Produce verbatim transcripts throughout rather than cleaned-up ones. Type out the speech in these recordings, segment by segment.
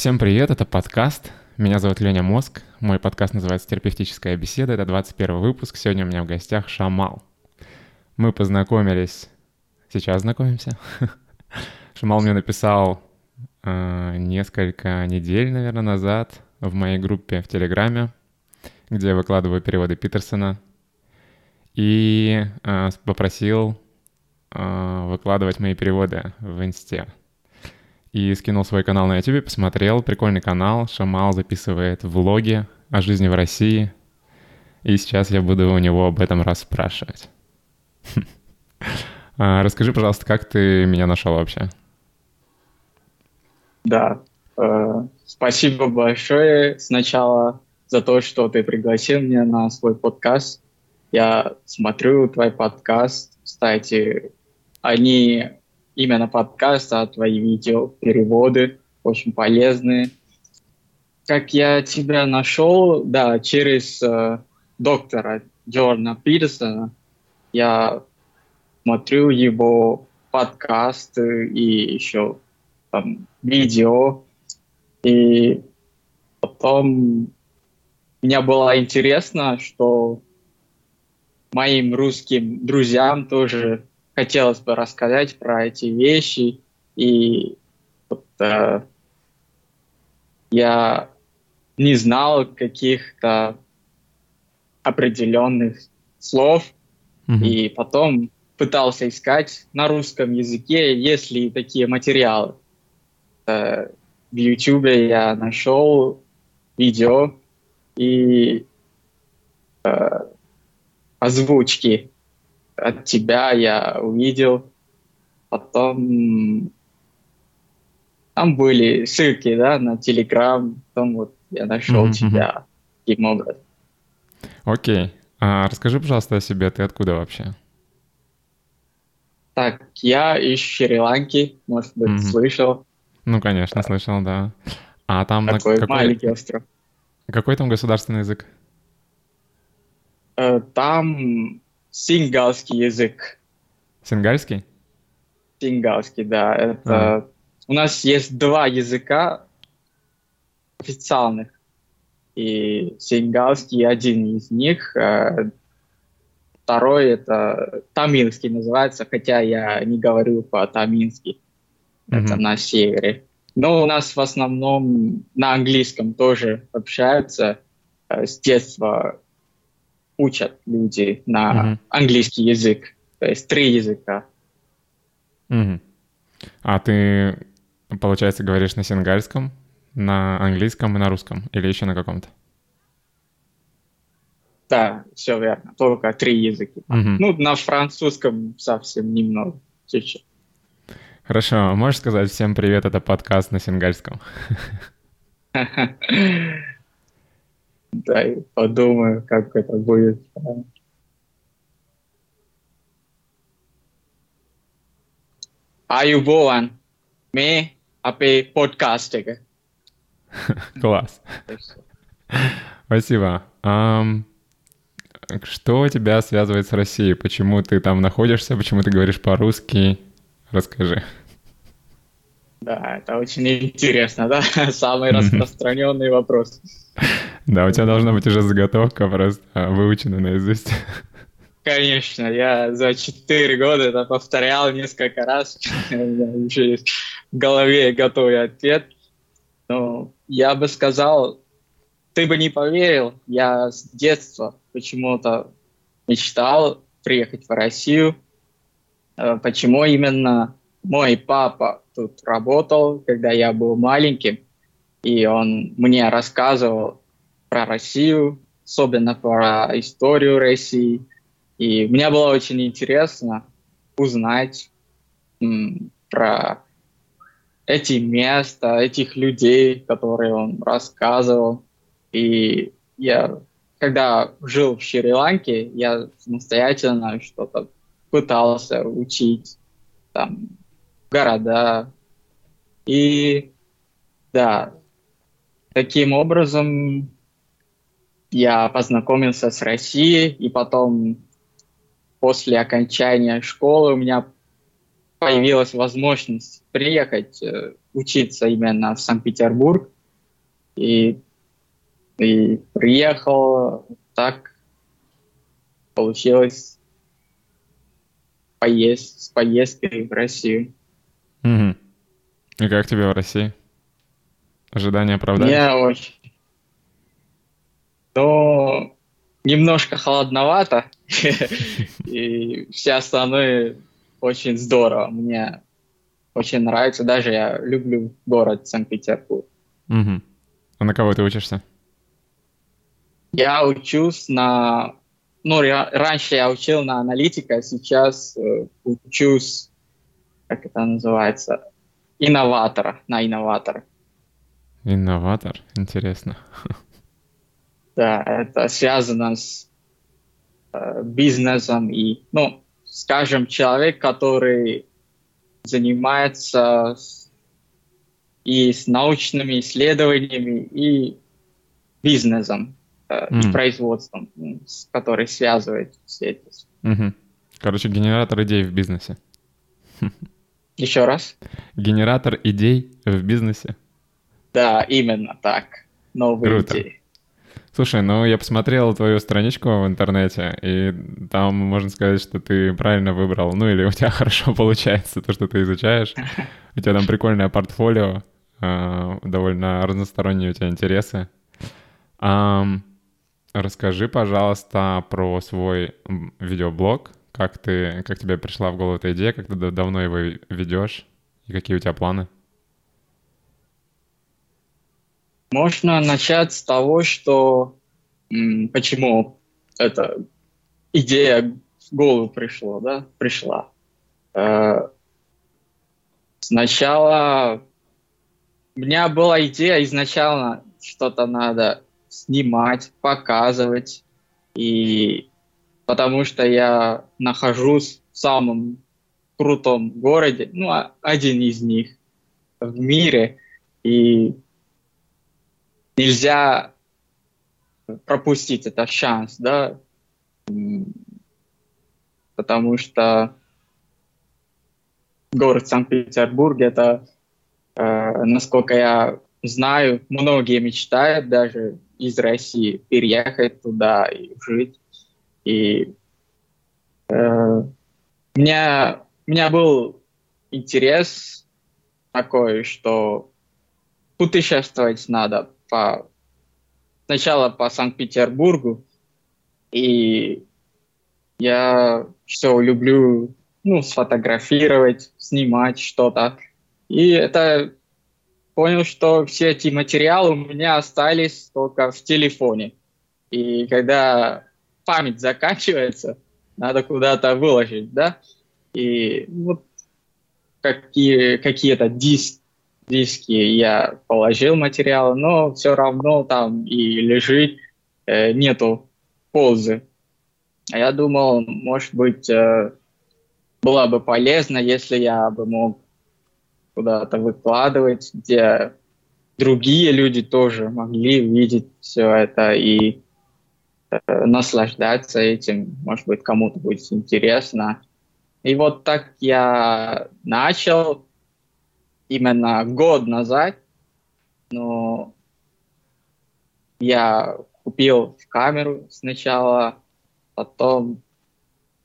Всем привет, это подкаст. Меня зовут Леня Мозг. Мой подкаст называется «Терапевтическая беседа». Это двадцать первый выпуск. Сегодня у меня в гостях Шамал. Мы познакомились... Сейчас знакомимся. Шамал мне написал э, несколько недель, наверное, назад в моей группе в Телеграме, где я выкладываю переводы Питерсона, и э, попросил э, выкладывать мои переводы в Инсте. И скинул свой канал на YouTube, посмотрел, прикольный канал. Шамал записывает влоги о жизни в России, и сейчас я буду у него об этом расспрашивать. Расскажи, пожалуйста, как ты меня нашел вообще? Да, э, спасибо большое сначала за то, что ты пригласил меня на свой подкаст. Я смотрю твой подкаст, кстати, они именно подкаст, а твои видео, переводы очень полезны. Как я тебя нашел? Да, через э, доктора Джордана Питерсона. Я смотрю его подкасты и еще там видео. И потом мне было интересно, что моим русским друзьям тоже хотелось бы рассказать про эти вещи. И вот, э, я не знал каких-то определенных слов. Mm-hmm. И потом пытался искать на русском языке, есть ли такие материалы. Э, в YouTube я нашел видео и э, озвучки от тебя я увидел. Потом там были ссылки, да, на Telegram, потом вот я нашел mm-hmm. тебя таким образом. Окей. А расскажи, пожалуйста, о себе. Ты откуда вообще? Так, я из Шри-Ланки, может быть, mm-hmm. слышал. Ну, конечно, да. слышал, да. А там такой на... какой... маленький остров. Какой там государственный язык? Э, там сингальский язык. Сингальский? Сингальский, да. Это... А. У нас есть два языка официальных. И сингальский один из них. Э, Второй — это таминский называется, хотя я не говорю по-тамински, mm-hmm. это на севере. Но у нас в основном на английском тоже общаются, с детства учат люди на mm-hmm. английский язык, то есть три языка. Mm-hmm. А ты, получается, говоришь на сингальском, на английском и на русском, или еще на каком-то? Да, все верно. Только три языка. Mm-hmm. Ну, на французском совсем немного. Чуть-чуть. Хорошо. Можешь сказать всем привет? Это подкаст на сингальском. Да, и подумаю, как это будет. Айубован. Мы апе подкасты. Класс. Спасибо. Что тебя связывает с Россией? Почему ты там находишься? Почему ты говоришь по-русски? Расскажи. Да, это очень интересно, да? Самый распространенный вопрос. Да, у тебя должна быть уже заготовка просто выучена наизусть. Конечно, я за четыре года это повторял несколько раз. У меня еще есть в голове готовый ответ. Но я бы сказал... Ты бы не поверил, я с детства почему-то мечтал приехать в Россию. Почему именно мой папа тут работал, когда я был маленьким, и он мне рассказывал про Россию, особенно про историю России. И мне было очень интересно узнать м, про эти места, этих людей, которые он рассказывал. И я, когда жил в Шри-Ланке, я самостоятельно что-то пытался учить, там, города. И, да, таким образом я познакомился с Россией, и потом, после окончания школы, у меня появилась возможность приехать учиться именно в Санкт-Петербург. И, и приехал, так получилось поезд, с поездкой в Россию. Угу. И как тебе в России? Ожидания оправдались? Я очень... То немножко холодновато, и все остальное очень здорово. Мне очень нравится, даже я люблю город Санкт-Петербург. Угу. А на кого ты учишься? Я учусь на... Ну, ра- раньше я учил на аналитика, а сейчас э, учусь, как это называется, инноватора, на инноватора. Инноватор? Интересно. Да, это связано с э, бизнесом и, ну, скажем, человек, который занимается с, и с научными исследованиями, и бизнесом, э, mm. и производством, с, который связывает все это. Mm-hmm. Короче, генератор идей в бизнесе. Еще раз? Генератор идей в бизнесе. Да, именно так. Новые Круто. Идеи. Слушай, ну я посмотрел твою страничку в интернете, и там можно сказать, что ты правильно выбрал, ну или у тебя хорошо получается то, что ты изучаешь. У тебя там прикольное портфолио, довольно разносторонние у тебя интересы. Расскажи, пожалуйста, про свой видеоблог, как ты, как тебе пришла в голову эта идея, как ты давно его ведешь, и какие у тебя планы? Можно начать с того, что м, почему эта идея в голову пришла, да, пришла. Э, сначала у меня была идея, изначально что-то надо снимать, показывать, и потому что я нахожусь в самом крутом городе, ну, один из них в мире, и нельзя пропустить этот шанс, да, потому что город Санкт-Петербург, это, э, насколько я знаю, многие мечтают даже из России переехать туда и жить. И э, у меня, у меня был интерес такой, что путешествовать надо. По, сначала по Санкт-Петербургу, и я все люблю, ну, сфотографировать, снимать что-то. И это понял, что все эти материалы у меня остались только в телефоне. И когда память заканчивается, надо куда-то выложить, да? И вот какие, какие-то диски, диски я положил материалы, но все равно там и лежит, э, нету пользы. А я думал, может быть, э, было бы полезно, если я бы мог куда-то выкладывать, где другие люди тоже могли видеть все это и э, наслаждаться этим. Может быть, кому-то будет интересно. И вот так я начал. Именно год назад, но я купил камеру сначала, потом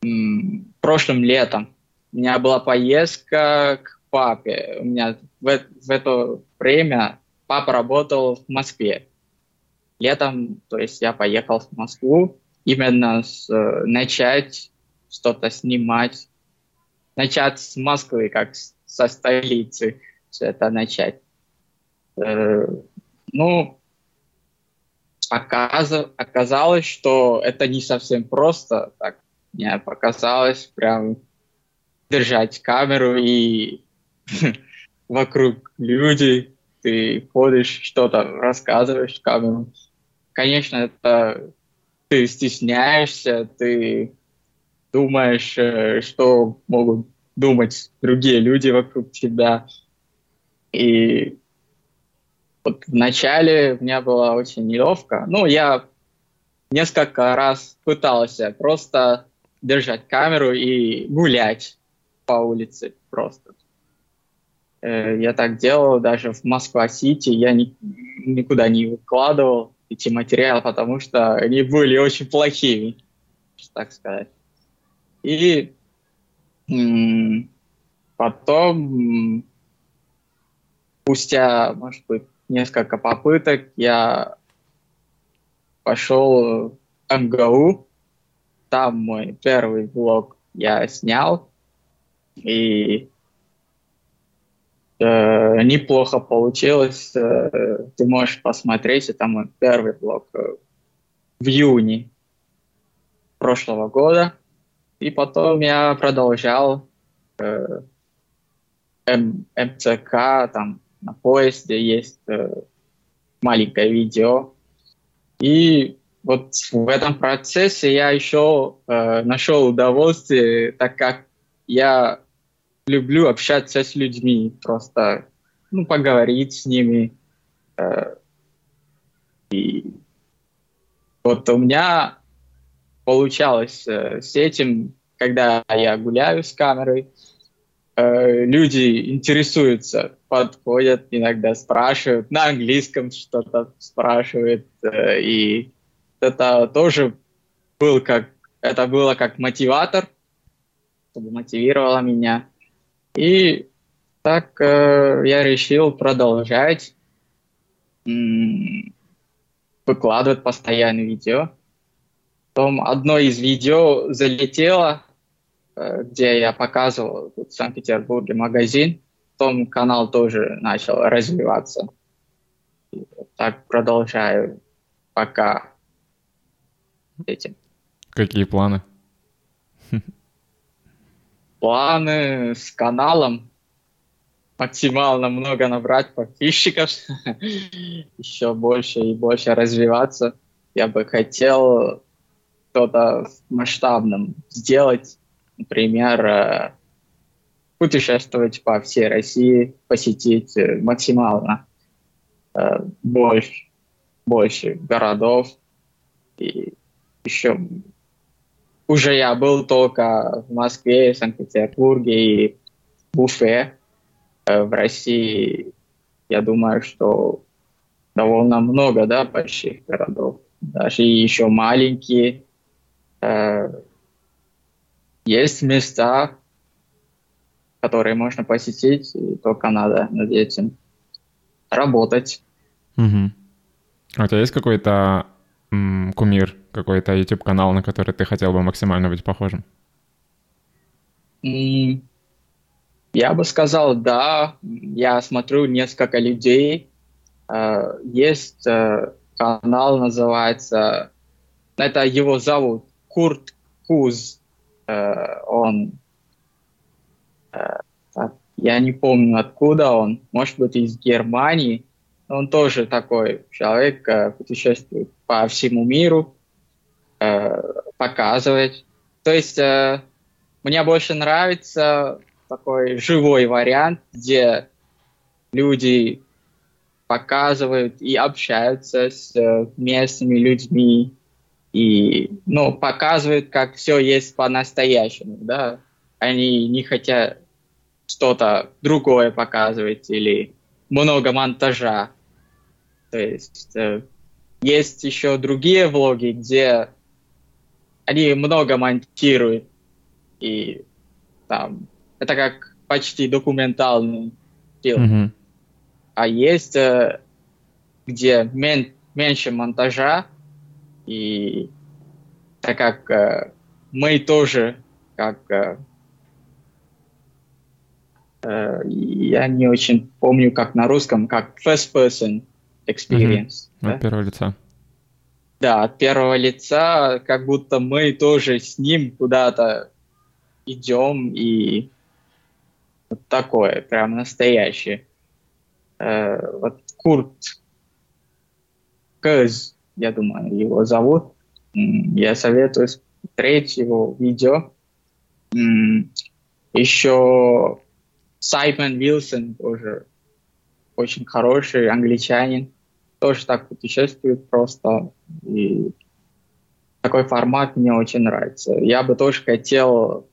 м- прошлым летом у меня была поездка к папе. У меня в, в это время папа работал в Москве. Летом, то есть я поехал в Москву именно с, начать что-то снимать, начать с Москвы, как со столицы. Это начать. Э, ну, оказ- оказалось, что это не совсем просто. Так, мне показалось прям держать камеру и вокруг люди, ты ходишь, что-то рассказываешь в камеру. Конечно, это ты стесняешься, ты думаешь, что могут думать другие люди вокруг тебя. И вот вначале у меня было очень неловко. Ну, я несколько раз пытался просто держать камеру и гулять. по улице просто. Я так делал даже в Москва-Сити, я ни, никуда не выкладывал эти материалы, потому что они были очень плохими, так сказать. И м- потом, м- спустя, может быть, несколько попыток, я пошел в МГУ, там мой первый влог я снял, и... Э, неплохо получилось, э, ты можешь посмотреть, это мой первый блог э, в июне прошлого года, и потом я продолжал э, М- МЦК, там на поезде есть э, маленькое видео, и вот в этом процессе я еще э, нашел удовольствие, так как я люблю общаться с людьми, просто ну, поговорить с ними. И вот у меня получалось с этим, когда я гуляю с камерой, люди интересуются, подходят, иногда спрашивают, на английском что-то спрашивают. И это тоже был как, это было как мотиватор, чтобы мотивировало меня. И так э, я решил продолжать м- выкладывать постоянно видео. Потом одно из видео залетело, э, где я показывал тут, в Санкт-Петербурге магазин. Потом канал тоже начал развиваться. И так продолжаю пока этим. Какие планы? Планы с каналом, максимально много набрать подписчиков, еще больше и больше развиваться. Я бы хотел что-то масштабным сделать, например, путешествовать по всей России, посетить максимально больше, больше городов. И еще... Уже я был только в Москве, в Санкт-Петербурге и в Уфе. В России, я думаю, что довольно много, да, больших городов. Даже еще маленькие. Есть места, которые можно посетить, и только надо над этим работать. Угу. А у тебя есть какой-то м- кумир? Какой-то YouTube-канал, на который ты хотел бы максимально быть похожим? Я бы сказал, да. Я смотрю несколько людей. Есть канал, называется... Это его зовут Курт Куз. Он... Я не помню, откуда он. Может быть, из Германии. Он тоже такой человек, путешествует по всему миру. Показывать. То есть э, мне больше нравится такой живой вариант, где люди показывают и общаются с э, местными людьми и, ну, показывают, как все есть по-настоящему, да. Они не хотят что-то другое показывать или много монтажа. То есть э, есть еще другие влоги, где они много монтируют, и там это как почти документальный фильм. Mm-hmm. А есть, где мен- меньше монтажа, и так как э, мы тоже, как... Э, э, я не очень помню, как на русском, как first-person experience. Mm-hmm. Да? От первого лица. Да, от первого лица, как будто мы тоже с ним куда-то идем, и вот такое, прям настоящее. Э, вот Курт Куз, я думаю, его зовут. Я советую смотреть его видео. Еще Саймон Вилсон тоже очень хороший англичанин. Тоже так путешествует просто, и такой формат мне очень нравится. Я бы тоже хотел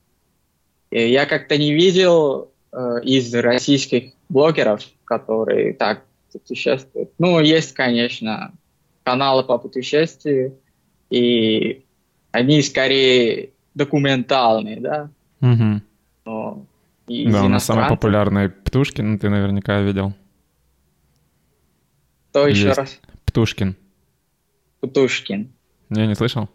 Я как-то не видел э, из российских блогеров, которые так путешествуют. Ну, есть, конечно, каналы по путешествию, и они скорее документальные, да? Угу. Но и да, у нас самый популярный Птушкин, ты наверняка видел. Кто еще раз? Птушкин. Птушкин. Я не слышал?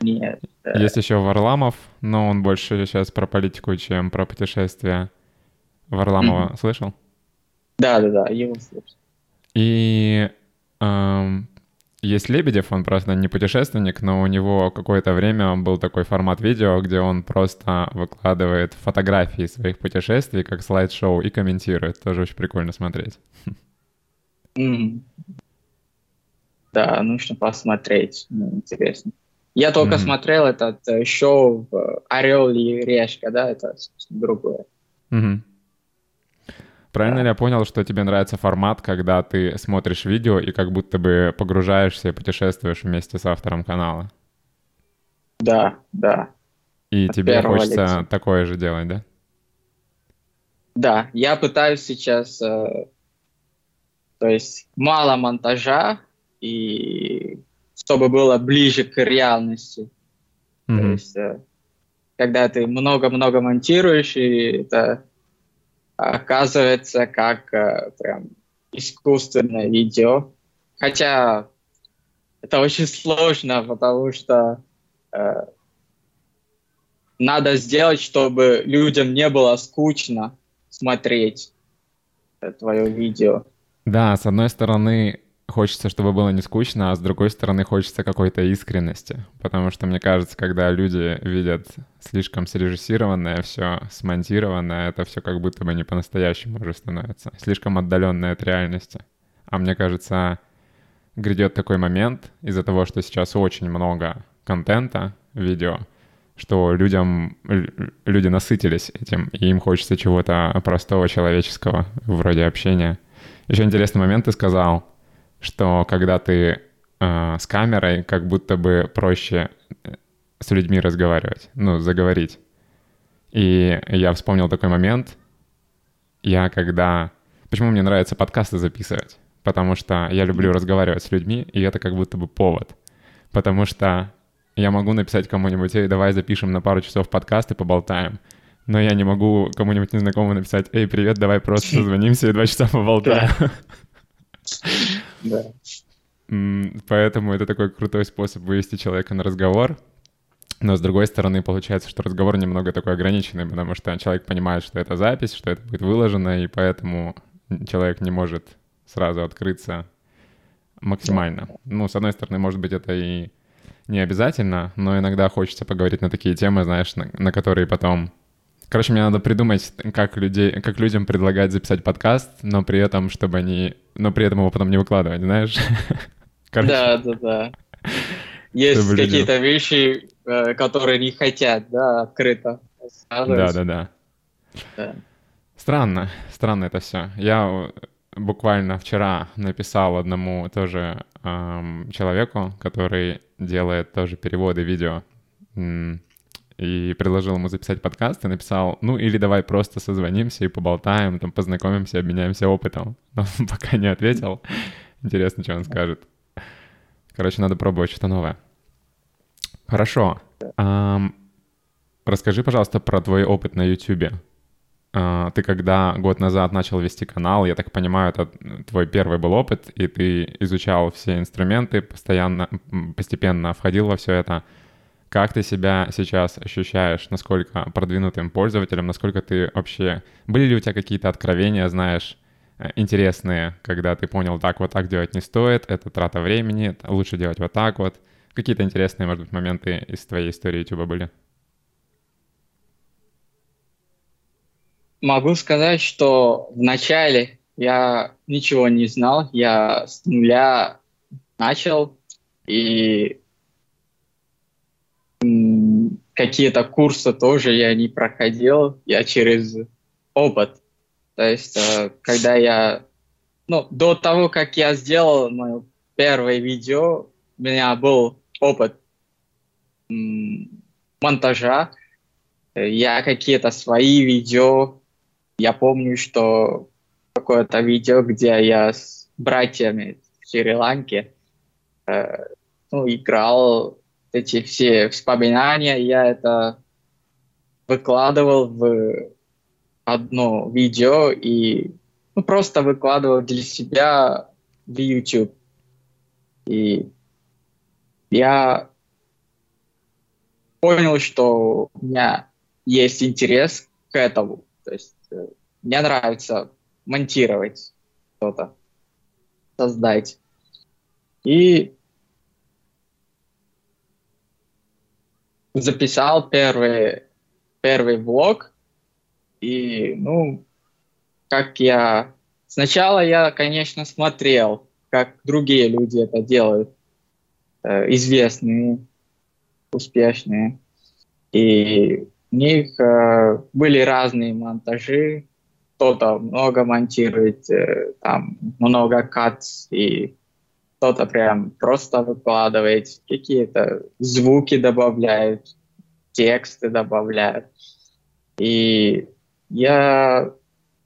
Нет. Есть еще Варламов, но он больше сейчас про политику, чем про путешествия. Варламова mm-hmm. слышал? Да-да-да, его слышал. И эм, есть Лебедев, он просто не путешественник, но у него какое-то время был такой формат видео, где он просто выкладывает фотографии своих путешествий как слайд-шоу и комментирует. Тоже очень прикольно смотреть. Mm-hmm. Да, нужно посмотреть, интересно. Я только mm-hmm. смотрел этот шоу «Орел и Решка», да, это другое. Mm-hmm. Правильно да. ли я понял, что тебе нравится формат, когда ты смотришь видео и как будто бы погружаешься и путешествуешь вместе с автором канала? Да, да. И От тебе хочется лица. такое же делать, да? Да, я пытаюсь сейчас, э, то есть мало монтажа и... чтобы было ближе к реальности. Mm-hmm. То есть, когда ты много-много монтируешь, и это оказывается как прям искусственное видео. Хотя это очень сложно, потому что э, надо сделать, чтобы людям не было скучно смотреть твое видео. Да, с одной стороны... хочется, чтобы было не скучно, а с другой стороны хочется какой-то искренности, потому что, мне кажется, когда люди видят слишком срежиссированное все, смонтированное, это все как будто бы не по-настоящему уже становится, слишком отдаленное от реальности. А мне кажется, грядет такой момент из-за того, что сейчас очень много контента, видео, что людям, люди насытились этим, и им хочется чего-то простого, человеческого, вроде общения. Еще интересный момент ты сказал, что когда ты э, с камерой, как будто бы проще с людьми разговаривать, ну, заговорить. И я вспомнил такой момент, я когда... Почему мне нравится подкасты записывать? Потому что я люблю разговаривать с людьми, и это как будто бы повод. Потому что я могу написать кому-нибудь: «Эй, давай запишем на пару часов подкаст и поболтаем». Но я не могу кому-нибудь незнакомому написать: «Эй, привет, давай просто созвонимся и два часа поболтаем». Да. Поэтому это такой крутой способ вывести человека на разговор. Но, с другой стороны, получается, что разговор немного такой ограниченный, потому что человек понимает, что это запись, что это будет выложено, и поэтому человек не может сразу открыться максимально. Ну, с одной стороны, может быть, это и не обязательно, но иногда хочется поговорить на такие темы, знаешь, на, на которые потом... Короче, мне надо придумать, как, людей, как людям предлагать записать подкаст, но при этом, чтобы они... но при этом его потом не выкладывать, знаешь? Короче. Да, да, да. Есть чтобы какие-то люди... вещи, которые не хотят, да, открыто. Да, да, да, да. Странно, странно это все. Я буквально вчера написал одному тоже эм, человеку, который делает тоже переводы видео, и предложил ему записать подкаст, и написал: ну или давай просто созвонимся и поболтаем, там познакомимся, обменяемся опытом. Но он пока не ответил. Интересно, что он скажет. Короче, надо пробовать что-то новое. Хорошо. Um, расскажи, пожалуйста, про твой опыт на YouTube. Uh, ты когда год назад начал вести канал, я так понимаю, это твой первый был опыт, и ты изучал все инструменты, постоянно, постепенно входил во все это. Как ты себя сейчас ощущаешь, насколько продвинутым пользователем, насколько ты вообще... Были ли у тебя какие-то откровения, знаешь, интересные, когда ты понял, так, вот так делать не стоит, это трата времени, лучше делать вот так вот? Какие-то интересные, может быть, моменты из твоей истории YouTube были? Могу сказать, что вначале я ничего не знал, я с нуля начал, и... какие-то курсы тоже я не проходил, я через опыт. То есть, когда я... Ну, до того, как я сделал мое первое видео, у меня был опыт монтажа, я какие-то свои видео, я помню, что какое-то видео, где я с братьями в Шри-Ланке э, ну, играл эти все вспоминания, я это выкладывал в одно видео и ну, просто выкладывал для себя в YouTube. И я понял, что у меня есть интерес к этому. То есть мне нравится монтировать что-то, создать. И записал первый, первый влог. И, ну, как я... Сначала я, конечно, смотрел, как другие люди это делают, известные, успешные. И у них э, были разные монтажи. Кто-то много монтирует, э, там много катс, и кто-то прям просто выкладывает, какие-то звуки добавляют, тексты добавляют. И я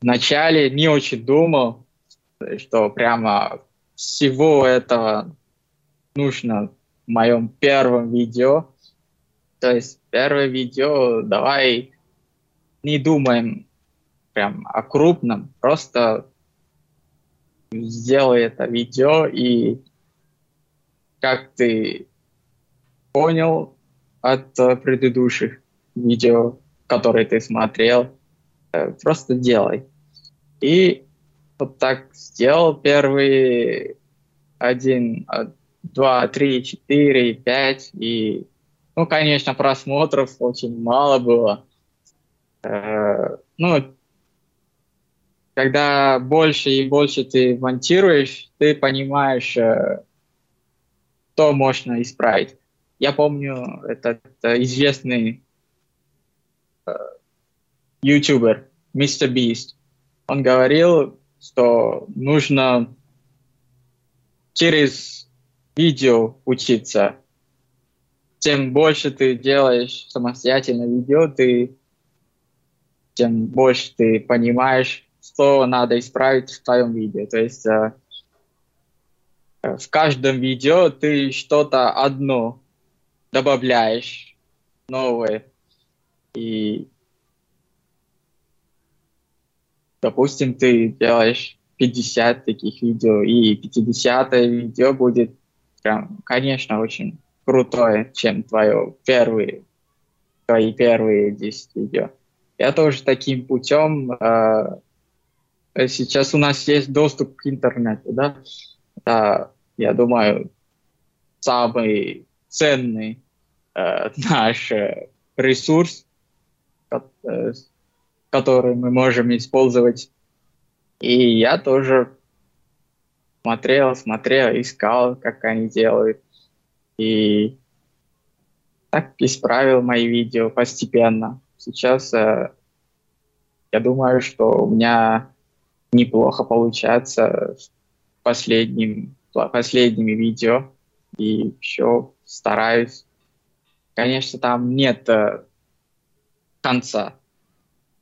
вначале не очень думал, что прямо всего этого нужно в моем первом видео. То есть первое видео, давай не думаем прям о крупном, просто сделай это видео, и как ты понял от предыдущих видео, которые ты смотрел, просто делай. И вот так сделал первые один, два, три, четыре, пять, и ну, конечно, просмотров очень мало было. Э-э- ну, когда больше и больше ты монтируешь, ты понимаешь, э- что можно исправить. Я помню этот э- известный э- ютубер мистер Beast. Он говорил, что нужно через видео учиться. Чем больше ты делаешь самостоятельно видео, ты, тем больше ты понимаешь, что надо исправить в твоем видео. То есть э, в каждом видео ты что-то одно добавляешь, новое. И, допустим, ты делаешь пятьдесят таких видео, и пятидесятое видео будет прям, конечно, очень крутое, чем твое первые, твои первые десять видео. Я тоже таким путем, э, сейчас у нас есть доступ к интернету, да? Это, я думаю, самый ценный э, наш ресурс, который мы можем использовать. И я тоже смотрел, смотрел, искал, как они делают. И так исправил мои видео постепенно. Сейчас э, я думаю, что у меня неплохо получается с последним, последними видео. И еще стараюсь. Конечно, там нет э, конца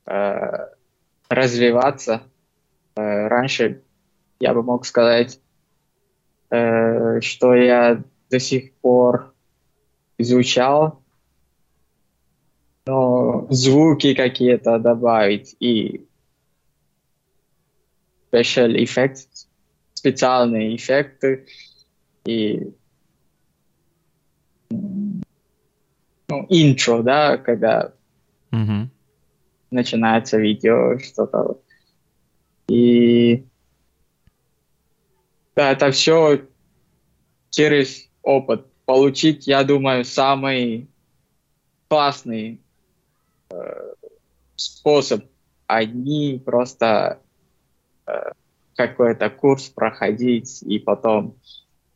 э, развиваться. Э, раньше я бы мог сказать, э, что я до сих пор изучал, но звуки какие-то добавить и special effects, специальные эффекты и ну, интро, да, когда mm-hmm. начинается видео, что-то вот. И да, это все через опыт получить, я думаю, самый классный э, способ. Одни просто э, какой-то курс проходить, и потом,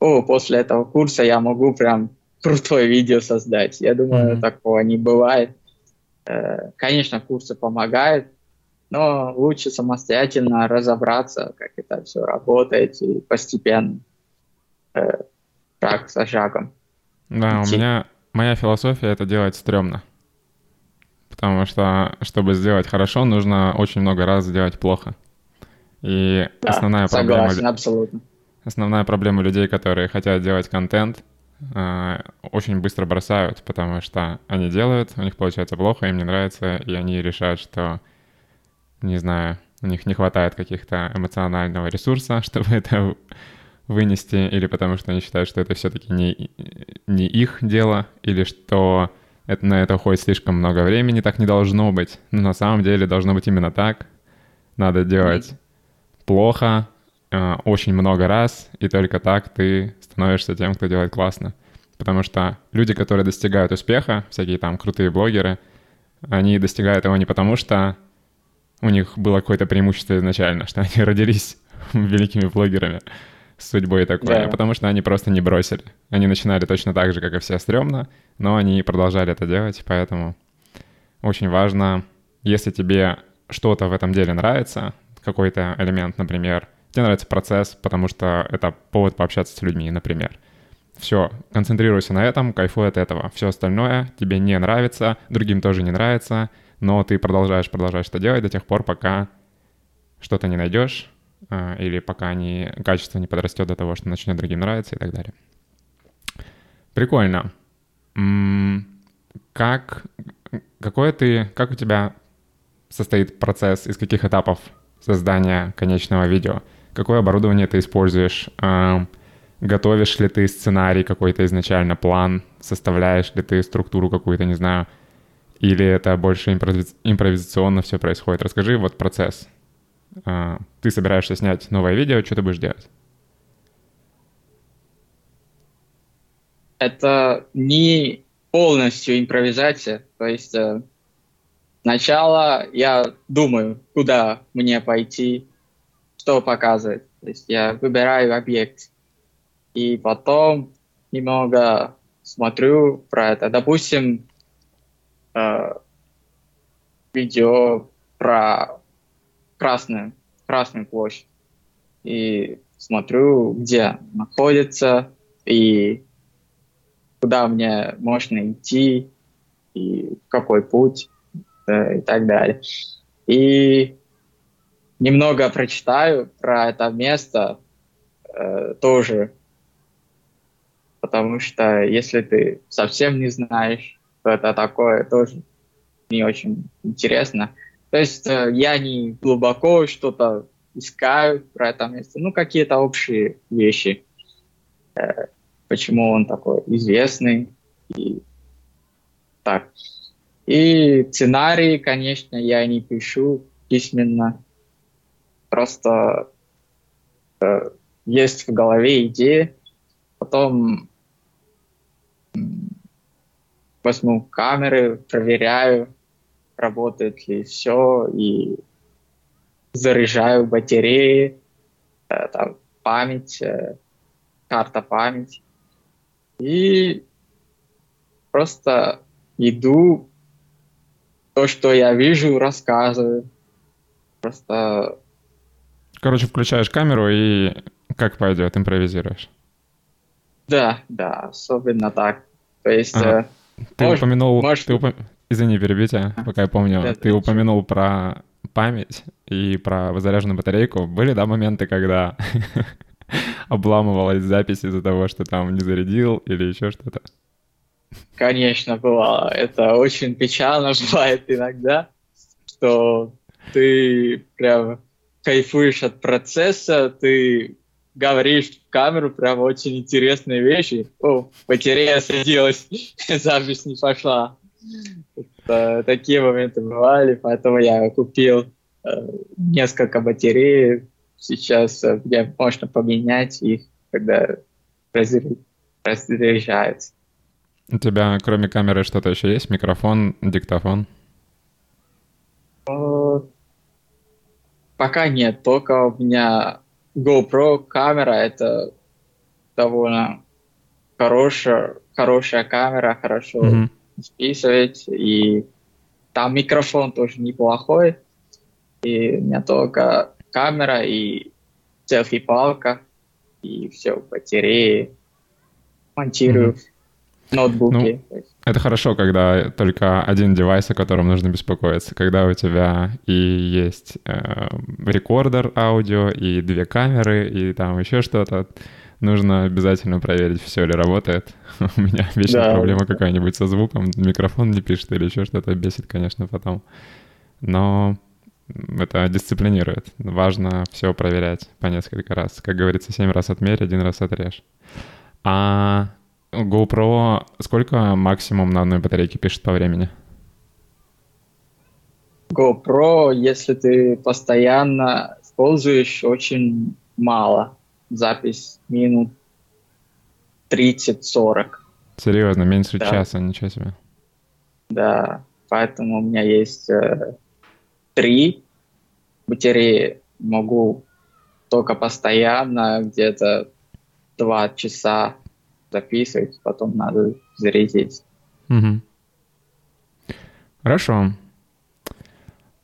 о, после этого курса я могу прям крутое видео создать. Я думаю, mm-hmm. такого не бывает. Э, конечно, курсы помогают, но лучше самостоятельно разобраться, как это все работает, и постепенно э, шаг за шагом. Да, идти. У меня моя философия — это делать стрёмно. Потому что, чтобы сделать хорошо, нужно очень много раз сделать плохо. И да, основная, согласен, проблема, абсолютно. основная проблема людей, которые хотят делать контент, э, очень быстро бросают, потому что они делают, у них получается плохо, им не нравится, и они решают, что, не знаю, у них не хватает каких-то эмоционального ресурса, чтобы это вынести, или потому что они считают, что это все-таки не, не их дело, или что это, на это уходит слишком много времени, так не должно быть. Но на самом деле должно быть именно так. Надо делать плохо, э, очень много раз, и только так ты становишься тем, кто делает классно. Потому что люди, которые достигают успеха, всякие там крутые блогеры, они достигают его не потому, что у них было какое-то преимущество изначально, что они родились великими блогерами с судьбой такой, yeah. а потому что они просто не бросили. Они начинали точно так же, как и все, стрёмно, но они продолжали это делать, поэтому очень важно, если тебе что-то в этом деле нравится, какой-то элемент, например, тебе нравится процесс, потому что это повод пообщаться с людьми, например. Все, концентрируйся на этом, кайфуй от этого. Все остальное тебе не нравится, другим тоже не нравится, но ты продолжаешь, продолжаешь это делать до тех пор, пока что-то не найдешь, или пока не, качество не подрастет до того, что начнет другим нравиться и так далее. Прикольно. Как, какое ты, как у тебя состоит процесс, из каких этапов создания конечного видео? Какое оборудование ты используешь? Готовишь ли ты сценарий какой-то изначально, план? Составляешь ли ты структуру какую-то, не знаю? Или это больше импровиз... импровизационно все происходит? Расскажи вот процесс. Ты собираешься снять новое видео, что ты будешь делать? Это не полностью импровизация. То есть сначала я думаю, куда мне пойти, что показывать. То есть я выбираю объект. И потом немного смотрю про это. Допустим, э, видео про Красную, Красную площадь. И смотрю, где находится, и куда мне можно идти, и какой путь, и так далее. И немного прочитаю про это место э, тоже, потому что если ты совсем не знаешь, что это такое, тоже не очень интересно. То есть я не глубоко что-то искаю про это место, ну, какие-то общие вещи, почему он такой известный и так. И сценарии, конечно, я не пишу письменно, просто есть в голове идея, потом возьму камеры, проверяю, работает ли все, и заряжаю батареи, там, память, карта памяти. И просто иду, то, что я вижу, рассказываю. Просто... Короче, включаешь камеру и как пойдет, импровизируешь. Да, да, особенно так. То есть... Ага. Ты может, упомянул... Может... Ты упом... Извини, перебите, пока я помню. Да, ты да, упомянул про память и про заряженную батарейку. Были, да, моменты, когда обламывалась запись из-за того, что там не зарядил или еще что-то? Конечно, бывало. Это очень печально бывает иногда, что ты прям кайфуешь от процесса, ты говоришь в камеру прям очень интересные вещи. О, батарея садилась, запись не пошла. Это, такие моменты бывали, поэтому я купил э, несколько батарей. Сейчас э, мне можно поменять их, когда разряжается. У тебя кроме камеры что-то еще есть? Микрофон, диктофон? О, пока нет, только у меня GoPro камера, это довольно хорошая, хорошая камера, хорошо... Mm-hmm. Списывать, и там микрофон тоже неплохой, и у меня только камера и селфи-палка, и все, батареи, монтирую. Mm-hmm. ноутбуки. Ну, это хорошо, когда только один девайс, о котором нужно беспокоиться. Когда у тебя и есть э, рекордер аудио, и две камеры, и там еще что-то, нужно обязательно проверить, все ли работает. У меня вечная да. проблема какая-нибудь со звуком, микрофон не пишет или еще что-то, бесит, конечно, потом. Но это дисциплинирует. Важно все проверять по несколько раз. Как говорится, семь раз отмерь, один раз отрежь. А GoPro сколько максимум на одной батарейке пишет по времени? GoPro, если ты постоянно используешь, очень мало. Запись минут тридцать-сорок. Серьезно, меньше да. часа, ничего себе. Да, поэтому у меня есть э, три батареи. Могу только постоянно где-то два часа записывать, потом надо зарядить. Угу. Хорошо.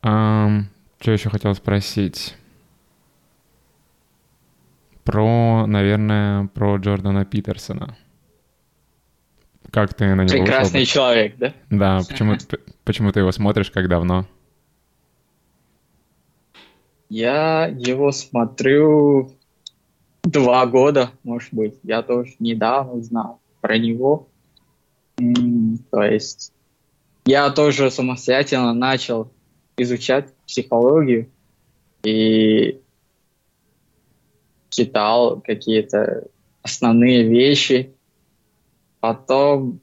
А, что еще хотел спросить? Про, наверное, про Джордана Питерсона. Как ты на него Прекрасный вышел? Человек, да? Да, почему, почему ты его смотришь, как давно? Я его смотрю два года, может быть. Я тоже недавно узнал про него. То есть я тоже самостоятельно начал изучать психологию и читал какие-то основные вещи. Потом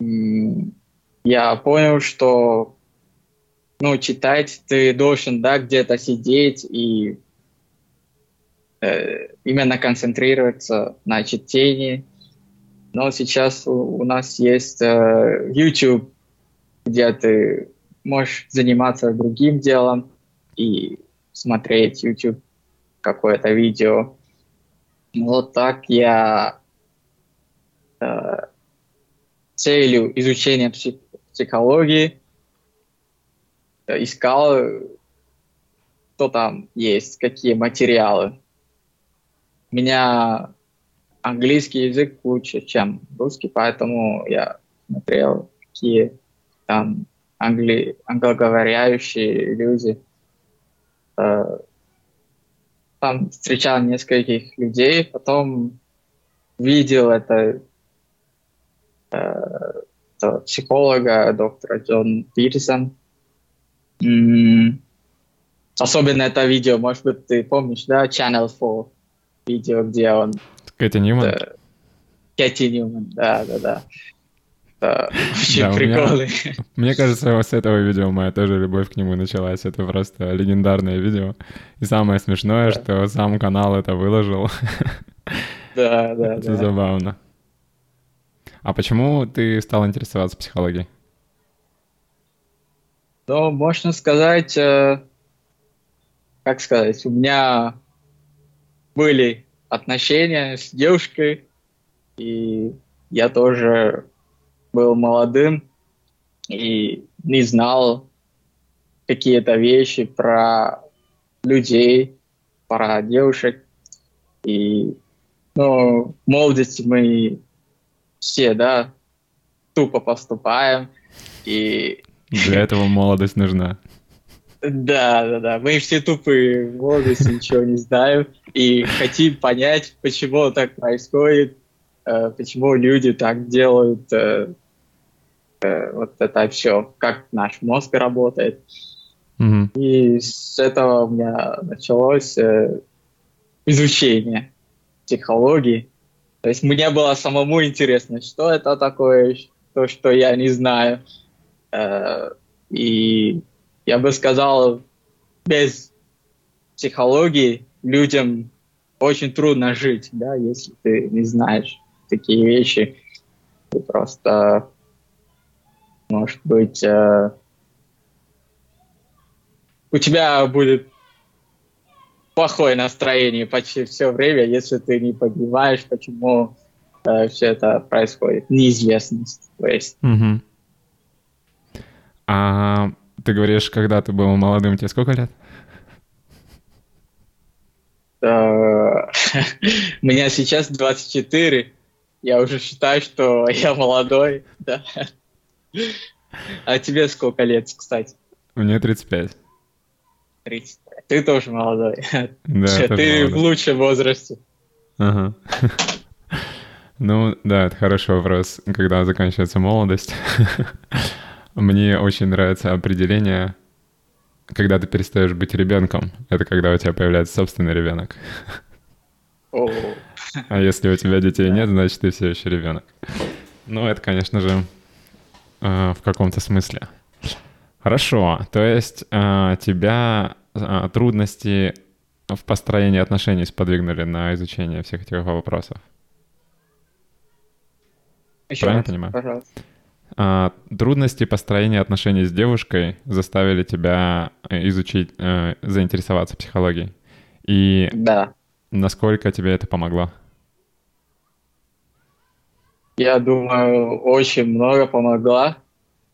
я понял, что ну, читать ты должен да, где-то сидеть и э, именно концентрироваться на чтении. Но сейчас у, у нас есть э, YouTube, где ты можешь заниматься другим делом и смотреть YouTube какое-то видео. Вот так я э, целью изучения псих- психологии э, искал, что там есть, какие материалы. У меня английский язык лучше, чем русский, поэтому я смотрел, какие там англи- англоговорящие люди. Э, Там встречал нескольких людей, потом видел это, э, это психолога, доктора Джордана Питерсона. Mm. Особенно это видео, может быть, ты помнишь, да, Channel four, видео, где он... Кэти Ньюман? Это... Кэти Ньюман, да-да-да. Вообще прикольный. Мне кажется, с этого видео моя тоже любовь к нему началась. Это просто легендарное видео. И самое смешное, что сам канал это выложил. Да, да, да. Это забавно. А почему ты стал интересоваться психологией? Ну, можно сказать, как сказать, у меня были отношения с девушкой, и я тоже... был молодым и не знал какие-то вещи про людей, про девушек. И, ну, в молодости мы все, да, тупо поступаем. И... Для этого молодость нужна. Да, да, да. Мы все тупые в молодости, ничего не знаем. И хотим понять, почему так происходит, почему люди так делают, вот это все, как наш мозг работает. Mm-hmm. И с этого у меня началось э, изучение психологии. То есть мне было самому интересно, что это такое, то, что я не знаю. Э, и я бы сказал, без психологии людям очень трудно жить, да, если ты не знаешь такие вещи. Ты просто... Может быть, э, у тебя будет плохое настроение почти все время, если ты не понимаешь, почему э, все это происходит. Неизвестность, то есть. Угу. А ты говоришь, когда ты был молодым, тебе сколько лет? Меня сейчас двадцать четыре, Я уже считаю, что я молодой, да. А тебе сколько лет, кстати? Мне тридцать пять. тридцать пять. Ты тоже молодой. Да, ты в лучшем возрасте. Ага. Ну, да, это хороший вопрос, когда заканчивается молодость. Мне очень нравится определение, когда ты перестаешь быть ребенком. Это когда у тебя появляется собственный ребенок. А если у тебя детей нет, значит, ты все еще ребенок. Ну, это, конечно же, в каком-то смысле. Хорошо, то есть тебя трудности в построении отношений сподвигнули на изучение всех этих вопросов? Еще Правильно раз, понимаю? Пожалуйста. А, трудности построения отношений с девушкой заставили тебя изучить, э, заинтересоваться психологией. И да. Насколько тебе это помогло? Я думаю, очень много помогла.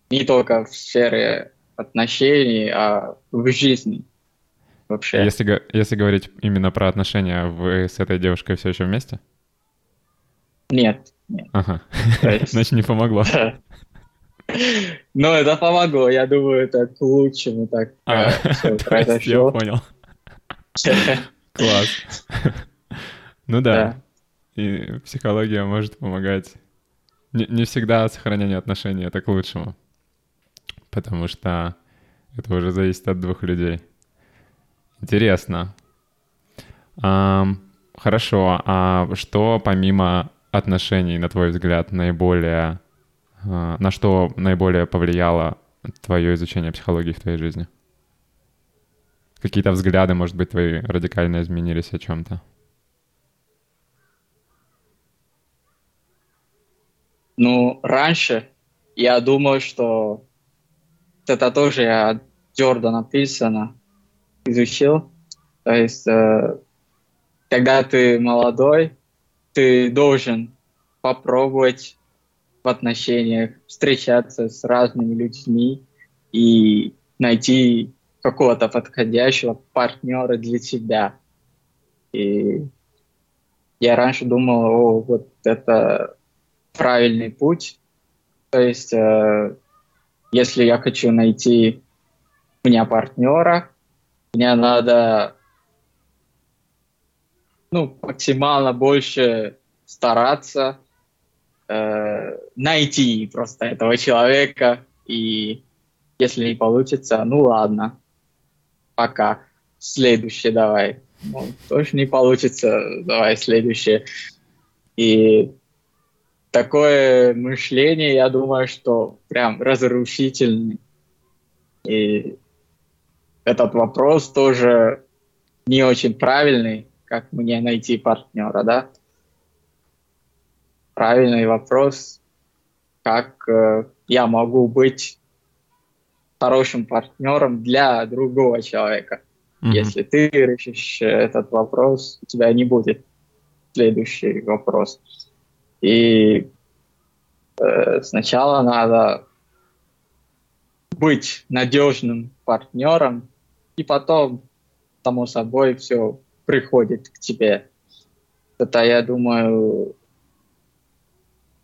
Не только в сфере отношений, а в жизни вообще. Если, если говорить именно про отношения, вы с этой девушкой все еще вместе? Нет. Нет. Ага, есть... значит, не помогло. Ну, это помогло, я думаю, это к лучшему так а, произошло. Я понял. Класс. Ну да. да, и психология может помогать. Не, не всегда сохранение отношений — это к лучшему, потому что это уже зависит от двух людей. Интересно. А, хорошо, а что помимо... отношений, на твой взгляд, наиболее... На что наиболее повлияло твое изучение психологии в твоей жизни? Какие-то взгляды, может быть, твои радикально изменились о чем-то? Ну, раньше я думаю, что это тоже я от Джордана Питерсона изучил. То есть, когда ты молодой, ты должен попробовать в отношениях встречаться с разными людьми и найти какого-то подходящего партнера для тебя. И я раньше думал, о, вот это правильный путь. То есть, э, если я хочу найти у меня партнера, мне надо... ну, максимально больше стараться э, найти просто этого человека, и если не получится, ну ладно, пока, следующее давай. Ну, тоже не получится, давай следующее. И такое мышление, я думаю, что прям разрушительно. И этот вопрос тоже не очень правильный. Как мне найти партнера, да? Правильный вопрос, как э, я могу быть хорошим партнером для другого человека. Mm-hmm. Если ты решишь этот вопрос, у тебя не будет следующий вопрос. И э, сначала надо быть надежным партнером, и потом, само собой, все приходит к тебе. Это, я думаю,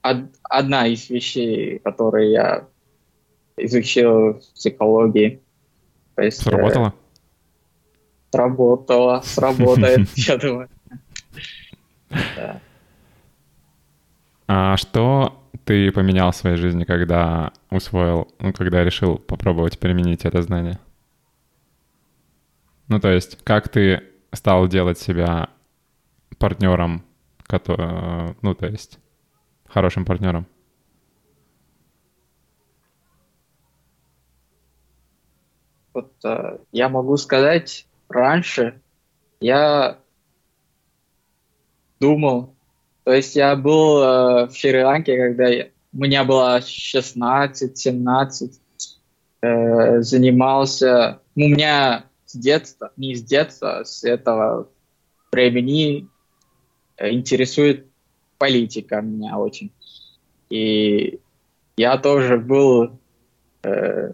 од- одна из вещей, которые я изучил в психологии. То есть, сработало? Э, сработало, сработает, я думаю. А что ты поменял в своей жизни, когда усвоил, ну, когда решил попробовать применить это знание? Ну, то есть, как ты стал делать себя партнером, который, ну, то есть, хорошим партнером? Вот э, я могу сказать, раньше я думал, то есть я был э, в Шри-Ланке, когда я, у меня было шестнадцать-семнадцать, э, занимался, у меня... с детства, не с детства, с этого времени интересует политика меня очень. И я тоже был э,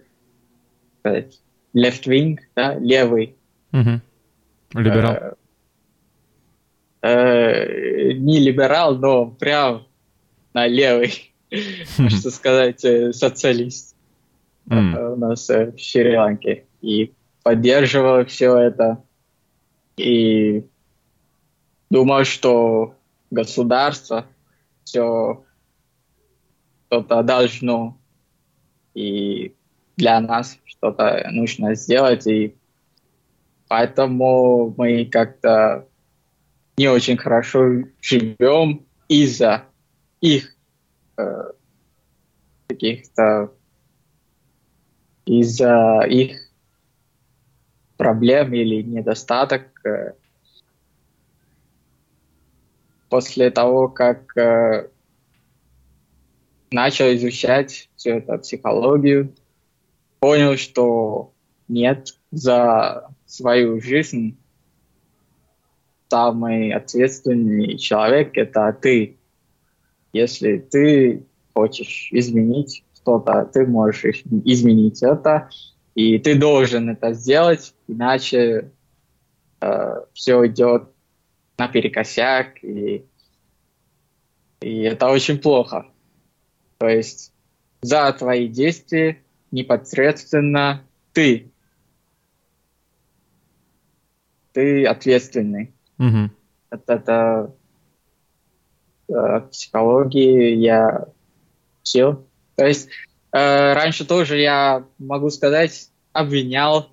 left-wing, да, левый. Угу. Либерал. Э, э, не либерал, но прям на левый, что сказать, социалист у нас в Шри-Ланке. И поддерживал все это. И думал, что государство все что-то должно. И для нас что-то нужно сделать. И поэтому мы как-то не очень хорошо живем из-за их э, каких-то из-за их проблем или недостаток. Э, после того, как э, начал изучать всю эту психологию, понял, что нет, за свою жизнь самый ответственный человек — это ты. Если ты хочешь изменить что-то, ты можешь изменить это, и ты должен это сделать, иначе э, все идет наперекосяк, и, и это очень плохо. То есть за твои действия непосредственно ты. Ты ответственный. Mm-hmm. От, это, от психологии я учил. То есть э, раньше тоже я, могу сказать, обвинял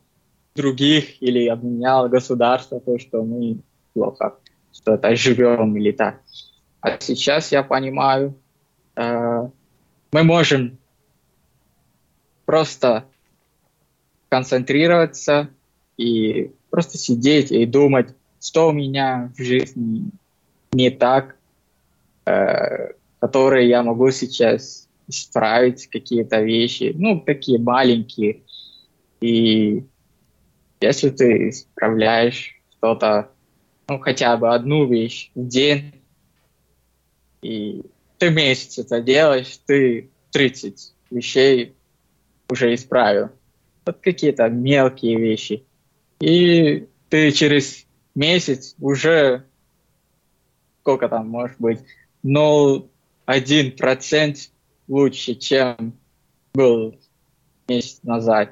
других или обвинял государство, то, что мы плохо что-то живем или так. А сейчас я понимаю, э, мы можем просто концентрироваться и просто сидеть и думать, что у меня в жизни не так, э, которые я могу сейчас исправить, какие-то вещи, ну, такие маленькие. И если ты исправляешь что-то, ну, хотя бы одну вещь в день, и ты месяц это делаешь, ты тридцать вещей уже исправил. Вот какие-то мелкие вещи. И ты через месяц уже, сколько там может быть, ноль целых одна десятая процента лучше, чем был месяц назад.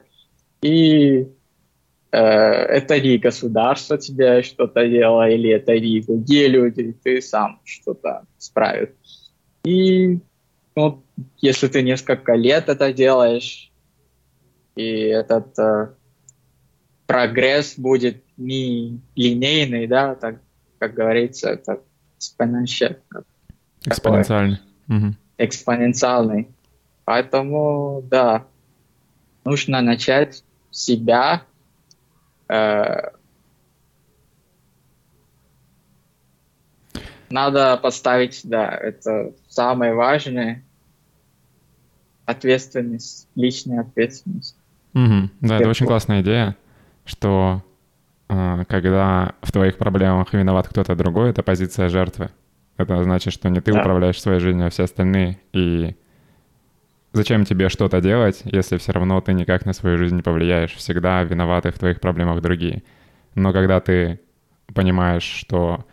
И э, это не государство тебе что-то делало, или это не другие люди, ты сам что-то справишь. И ну, если ты несколько лет это делаешь, и этот... Э, прогресс будет не линейный, да, так, как говорится, это экспоненциальный. Угу. Экспоненциальный. Поэтому, да, нужно начать с себя, э, надо поставить, да, это самое важное, ответственность, личная ответственность. Угу. Да, это очень классная идея, что э, когда в твоих проблемах виноват кто-то другой, это позиция жертвы. Это значит, что не ты да. управляешь своей жизнью, а все остальные. И зачем тебе что-то делать, если все равно ты никак на свою жизнь не повлияешь? Всегда виноваты в твоих проблемах другие. Но когда ты понимаешь, что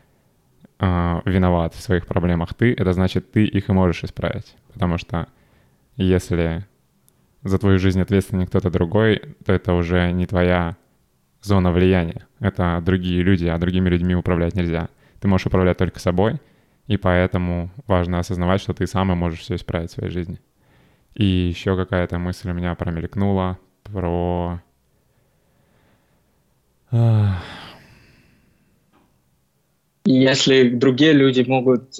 э, виноват в своих проблемах ты, это значит, ты их и можешь исправить. Потому что если за твою жизнь ответственен кто-то другой, то это уже не твоя зона влияния. Это другие люди, а другими людьми управлять нельзя. Ты можешь управлять только собой, и поэтому важно осознавать, что ты сам и можешь все исправить в своей жизни. И еще какая-то мысль у меня промелькнула про... Если другие люди могут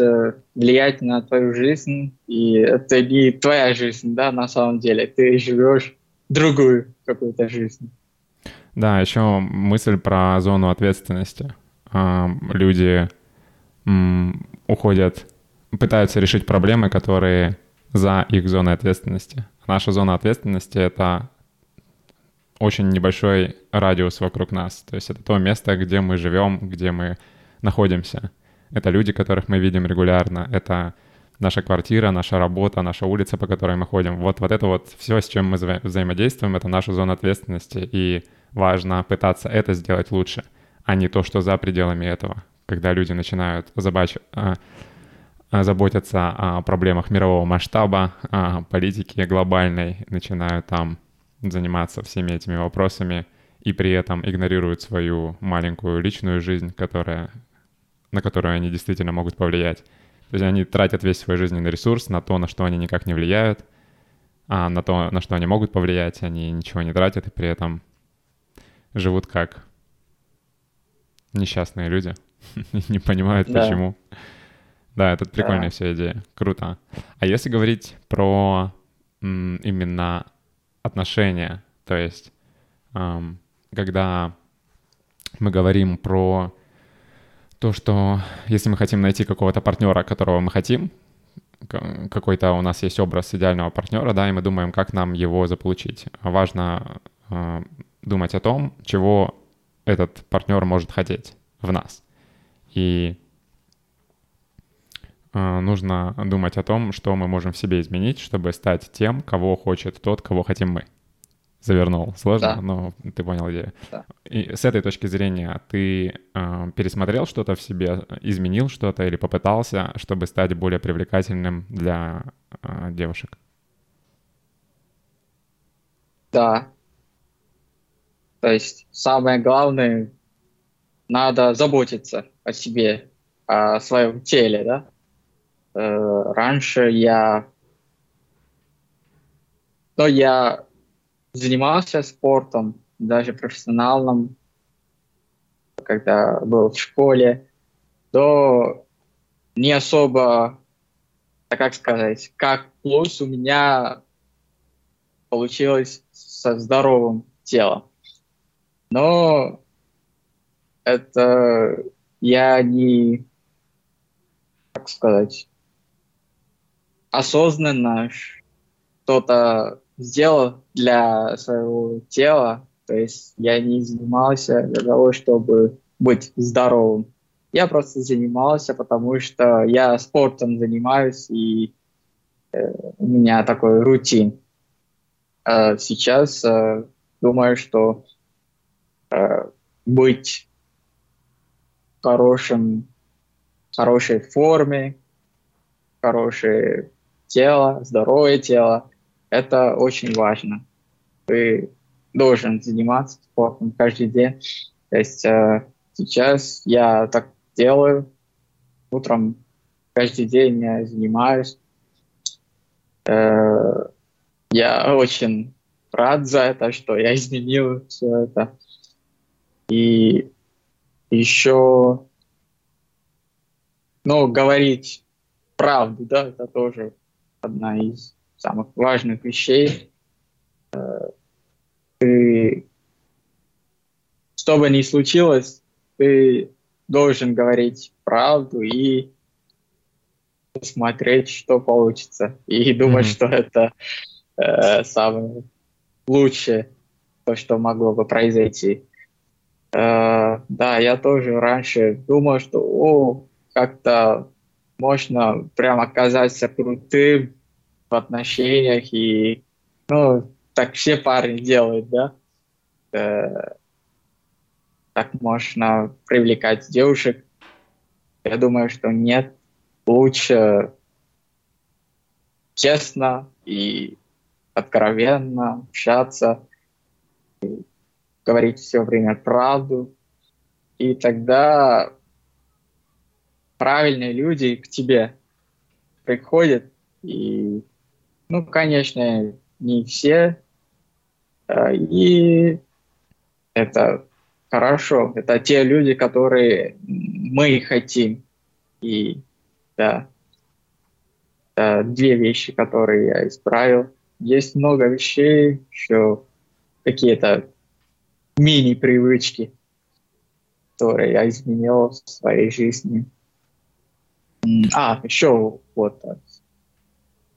влиять на твою жизнь, и это не твоя жизнь, да, на самом деле, ты живешь другую какую-то жизнь. Да, еще мысль про зону ответственности. Люди уходят, пытаются решить проблемы, которые за их зоной ответственности. Наша зона ответственности — это очень небольшой радиус вокруг нас. То есть это то место, где мы живем, где мы находимся. Это люди, которых мы видим регулярно. Это наша квартира, наша работа, наша улица, по которой мы ходим. Вот, вот это вот все, с чем мы вза- взаимодействуем, это наша зона ответственности. И важно пытаться это сделать лучше, а не то, что за пределами этого. Когда люди начинают забач... заботятся о проблемах мирового масштаба, о политике глобальной, начинают там заниматься всеми этими вопросами и при этом игнорируют свою маленькую личную жизнь, которая, на которую они действительно могут повлиять. То есть они тратят весь свой жизненный ресурс на то, на что они никак не влияют, а на то, на что они могут повлиять, они ничего не тратят и при этом живут как несчастные люди, не понимают почему. Да, это прикольная вся идея, круто. А если говорить про м, именно отношения, то есть эм, когда мы говорим про то, что если мы хотим найти какого-то партнера, которого мы хотим, какой-то у нас есть образ идеального партнера, да, и мы думаем, как нам его заполучить. Важно э, думать о том, чего этот партнер может хотеть в нас. И нужно думать о том, что мы можем в себе изменить, чтобы стать тем, кого хочет тот, кого хотим мы. Завернул. Сложно, да. Но ты понял идею. Да. И с этой точки зрения ты э, пересмотрел что-то в себе, изменил что-то или попытался, чтобы стать более привлекательным для э, девушек? Да. То есть самое главное, надо заботиться о себе, о своем теле, да? Раньше я, но я занимался спортом, даже профессиональным, когда был в школе, то не особо, как сказать, как плюс у меня получилось со здоровым телом. Но это я не, как сказать, осознанно что-то сделал для своего тела, то есть я не занимался для того, чтобы быть здоровым. Я просто занимался, потому что я спортом занимаюсь, и э, у меня такой рутин. А сейчас э, думаю, что э, быть в хорошем, хорошей форме, хорошей тело, здоровое тело, это очень важно. Ты должен заниматься спортом каждый день. То есть э, сейчас я так делаю. Утром каждый день я занимаюсь. Э, я очень рад за это, что я изменил все это. И еще, ну, говорить правду, да, это тоже одна из самых важных вещей. Ты, что бы ни случилось, ты должен говорить правду и смотреть, что получится. И думать, mm-hmm. что это э, самое лучшее, то, что могло бы произойти. Э, да, я тоже раньше думал, что о, как-то можно прям оказаться крутым в отношениях, и, ну, так все парни делают, да? Э-э- так можно привлекать девушек. Я думаю, что нет. Лучше честно и откровенно общаться, и говорить все время правду, и тогда правильные люди к тебе приходят. И, ну, конечно, не все. И это хорошо. Это те люди, которые мы хотим. И да, это две вещи, которые я исправил. Есть много вещей, еще какие-то мини-привычки, которые я изменил в своей жизни. А, еще вот так.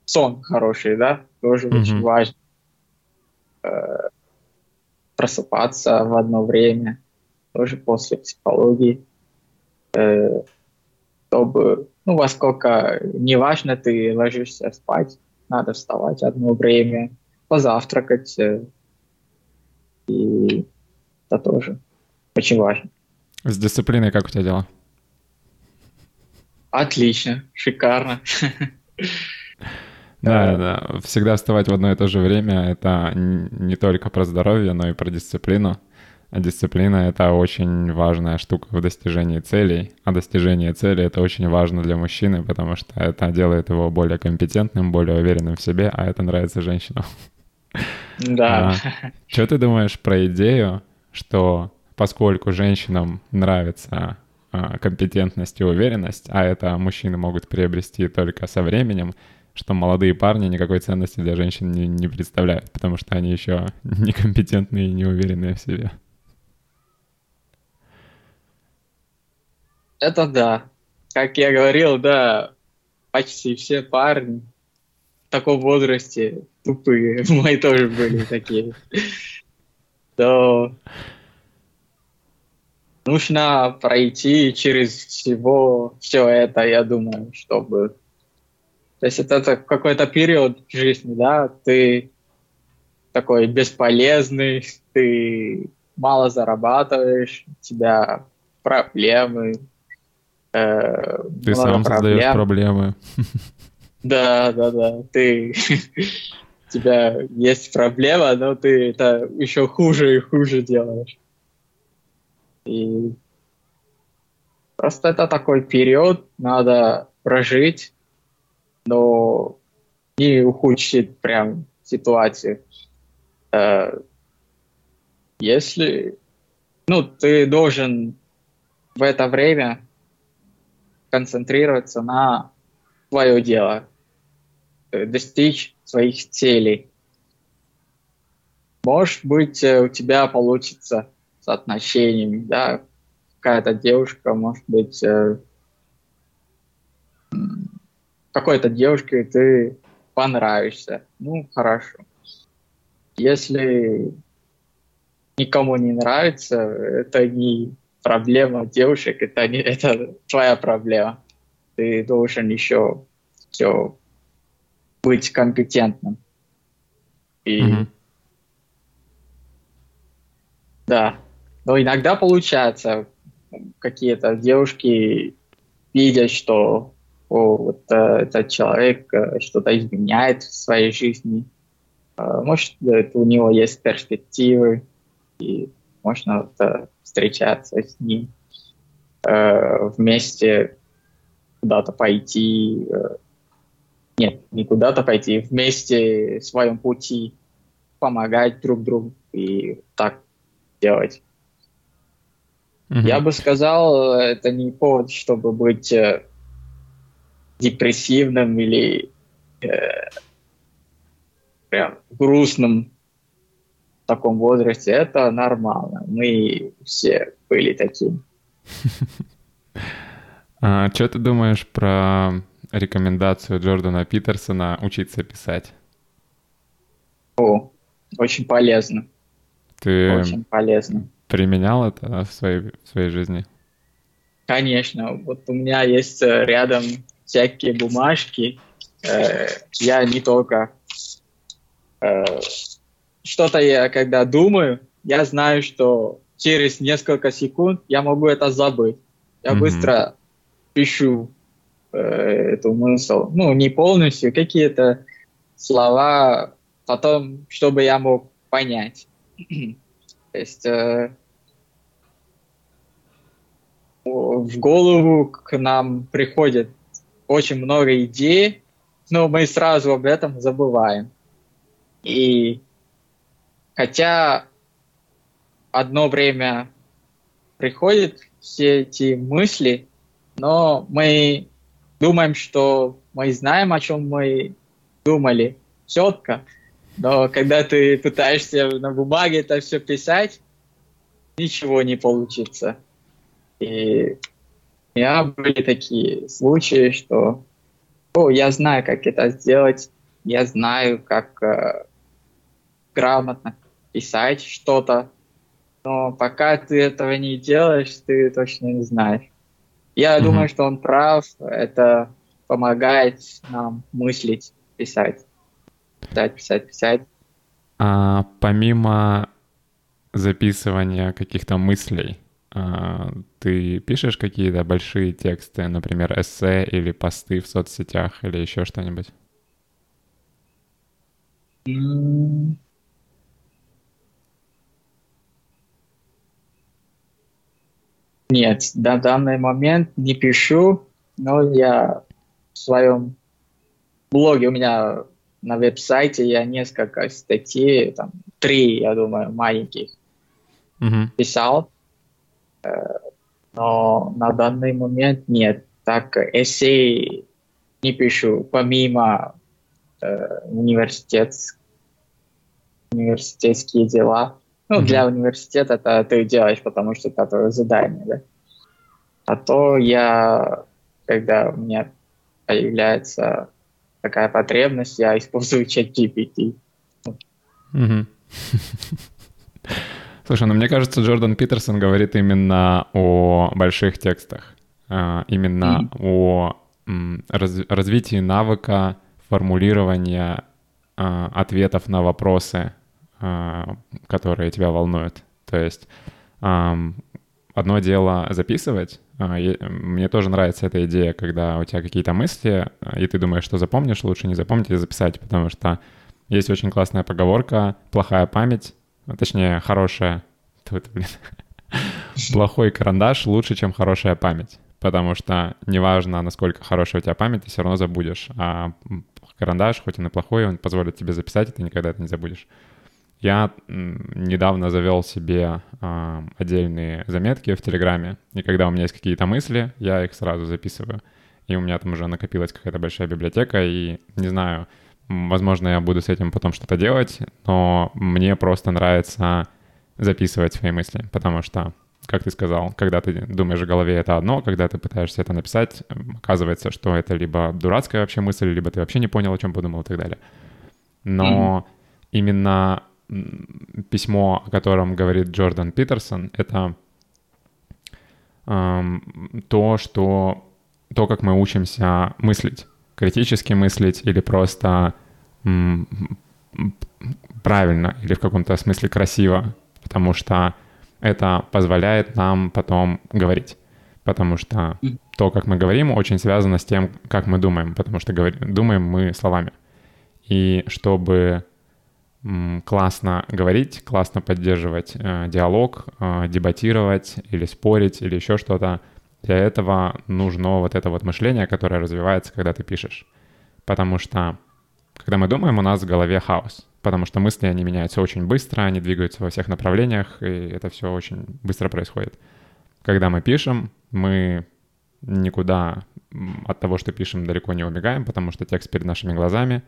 Сон хороший, да, тоже mm-hmm. очень важно. Э-э- просыпаться в одно время, тоже после психологии. Э-э- чтобы, ну, во сколько, неважно, ты ложишься спать, надо вставать одно время, позавтракать. Э- и это тоже очень важно. С дисциплиной как у тебя дела? Отлично, шикарно. Да, да. Всегда вставать в одно и то же время — это не только про здоровье, но и про дисциплину. А дисциплина — это очень важная штука в достижении целей. А достижение цели — это очень важно для мужчины, потому что это делает его более компетентным, более уверенным в себе, а это нравится женщинам. Да. А, что ты думаешь про идею, что поскольку женщинам нравится а, компетентность и уверенность, а это мужчины могут приобрести только со временем, что молодые парни никакой ценности для женщин не, не представляют, потому что они еще некомпетентные и неуверенные в себе? Это да. Как я говорил, да, почти все парни в таком возрасте тупые. Мои тоже были такие. То нужно пройти через всего все это, я думаю, чтобы... То есть это какой-то период в жизни, да, ты такой бесполезный, ты мало зарабатываешь, у тебя проблемы. Э, ты сам проблем. создаешь проблемы. Да, да, да. Ты... У тебя есть проблема, но ты это еще хуже и хуже делаешь. И просто это такой период, надо прожить, но не ухудшить прям ситуацию. Если... Ну, ты должен в это время концентрироваться на твое дело, достичь своих целей. Может быть, у тебя получится с отношениями, да, какая-то девушка, может быть, какой-то девушке ты понравишься. Ну, хорошо. Если никому не нравится, это не проблема девушек, это, не, это твоя проблема. Ты должен еще все быть компетентным. И mm-hmm. да. Но иногда получается, какие-то девушки видят, что о, вот э, этот человек э, что-то изменяет в своей жизни. Э, может, э, у него есть перспективы, и можно вот, э, встречаться с ним, э, вместе куда-то пойти. Э, нет, не куда-то пойти, вместе в своем пути помогать друг другу и так делать. Mm-hmm. Я бы сказал, это не повод, чтобы быть... Э, депрессивным или э, прям грустным в таком возрасте, это нормально. Мы все были такими. А что ты думаешь про рекомендацию Джордана Питерсона «Учиться писать»? О, очень полезно. Ты очень полезно. Применял это в своей, в своей жизни? Конечно. Вот у меня есть рядом... всякие бумажки, э, я не только... Э, что-то я, когда думаю, я знаю, что через несколько секунд я могу это забыть. Я mm-hmm. быстро пишу э, эту мысль. Ну, не полностью, какие-то слова потом, чтобы я мог понять. То есть... Э, в голову к нам приходит очень много идей, но мы сразу об этом забываем. И хотя одно время приходят все эти мысли, но мы думаем, что мы знаем, о чем мы думали четко, но когда ты пытаешься на бумаге это все писать, ничего не получится. И... У меня были такие случаи, что «О, я знаю, как это сделать, я знаю, как э, грамотно писать что-то, но пока ты этого не делаешь, ты точно не знаешь». Я mm-hmm. думаю, что он прав, это помогает нам мыслить, писать, писать, писать, писать. А помимо записывания каких-то мыслей, ты пишешь какие-то большие тексты, например, эссе или посты в соцсетях или еще что-нибудь? Нет, на данный момент не пишу, но я в своем блоге, у меня на веб-сайте я несколько статей, там, три, я думаю, маленьких uh-huh. писал, но на данный момент нет. Так, эссе не пишу, помимо э, университетских, университетские дела. Ну, mm-hmm. для университета это ты делаешь, потому что это твое задание, да. А то я, когда у меня появляется такая потребность, я использую чат джи пи ти. Mm-hmm. Слушай, ну мне кажется, Джордан Питерсон говорит именно о больших текстах, именно mm-hmm. о раз- развитии навыка формулирования ответов на вопросы, которые тебя волнуют. То есть одно дело записывать. Мне тоже нравится эта идея, когда у тебя какие-то мысли, и ты думаешь, что запомнишь, лучше не запомнить и записать, потому что есть очень классная поговорка «плохая память», точнее, хорошая... Тут, блин. «Плохой карандаш лучше, чем хорошая память», потому что неважно, насколько хорошая у тебя память, ты все равно забудешь, а карандаш, хоть и на плохой, он позволит тебе записать, и ты никогда это не забудешь. Я недавно завел себе э, отдельные заметки в Телеграме, и когда у меня есть какие-то мысли, я их сразу записываю. И у меня там уже накопилась какая-то большая библиотека, и не знаю, возможно, я буду с этим потом что-то делать, но мне просто нравится записывать свои мысли, потому что, как ты сказал, когда ты думаешь в голове, это одно, когда ты пытаешься это написать, оказывается, что это либо дурацкая вообще мысль, либо ты вообще не понял, о чем подумал и так далее. Но mm-hmm. именно... письмо, о котором говорит Джордан Питерсон, это э, то, что то, как мы учимся мыслить, критически мыслить или просто м, правильно или в каком-то смысле красиво, потому что это позволяет нам потом говорить, потому что то, как мы говорим, очень связано с тем, как мы думаем, потому что говорим, думаем мы словами. И чтобы классно говорить, классно поддерживать э, диалог, э, дебатировать или спорить или еще что-то. Для этого нужно вот это вот мышление, которое развивается, когда ты пишешь. Потому что, когда мы думаем, у нас в голове хаос. Потому что мысли, они меняются очень быстро, они двигаются во всех направлениях, и это все очень быстро происходит. Когда мы пишем, мы никуда от того, что пишем, далеко не убегаем, потому что текст перед нашими глазами,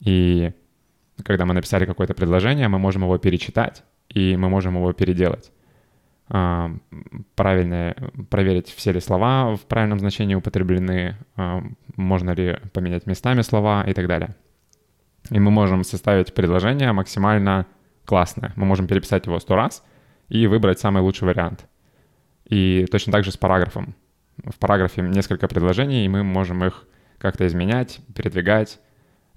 и... когда мы написали какое-то предложение, мы можем его перечитать, и мы можем его переделать. Правильно проверить, все ли слова в правильном значении употреблены, можно ли поменять местами слова и так далее. И мы можем составить предложение максимально классное. Мы можем переписать его сто раз и выбрать самый лучший вариант. И точно так же с параграфом. В параграфе несколько предложений, и мы можем их как-то изменять, передвигать,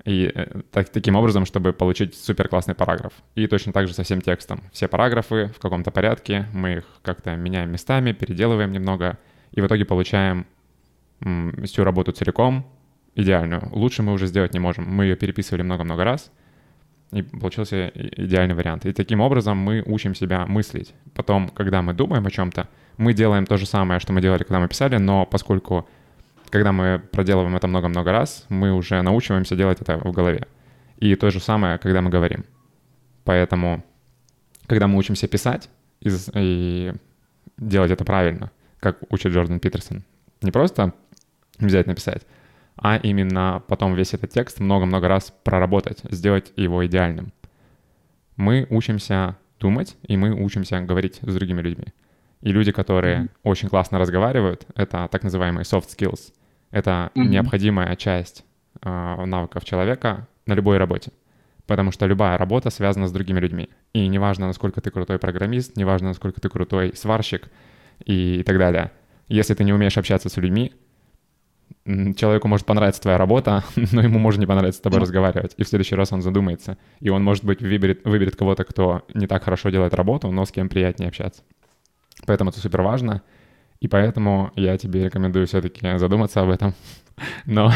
и так, таким образом, чтобы получить суперклассный параграф. И точно так же со всем текстом. Все параграфы в каком-то порядке, мы их как-то меняем местами, переделываем немного, и в итоге получаем м, всю работу целиком, идеальную. Лучше мы уже сделать не можем. Мы ее переписывали много-много раз, и получился идеальный вариант. И таким образом мы учим себя мыслить. Потом, когда мы думаем о чем-то, мы делаем то же самое, что мы делали, когда мы писали, но поскольку... когда мы проделываем это много-много раз, мы уже научиваемся делать это в голове. И то же самое, когда мы говорим. Поэтому, когда мы учимся писать и, и делать это правильно, как учит Джордан Питерсон, не просто взять написать, а именно потом весь этот текст много-много раз проработать, сделать его идеальным. Мы учимся думать, и мы учимся говорить с другими людьми. И люди, которые mm-hmm. очень классно разговаривают, это так называемые soft skills. Это mm-hmm. необходимая часть э, навыков человека на любой работе, потому что любая работа связана с другими людьми. И неважно, насколько ты крутой программист, неважно, насколько ты крутой сварщик и, и так далее. Если ты не умеешь общаться с людьми, человеку может понравиться твоя работа, но ему может не понравиться с тобой mm-hmm. разговаривать. И в следующий раз он задумается. И он, может быть, выберет, выберет кого-то, кто не так хорошо делает работу, но с кем приятнее общаться. Поэтому это супер важно. И поэтому я тебе рекомендую все-таки задуматься об этом. Но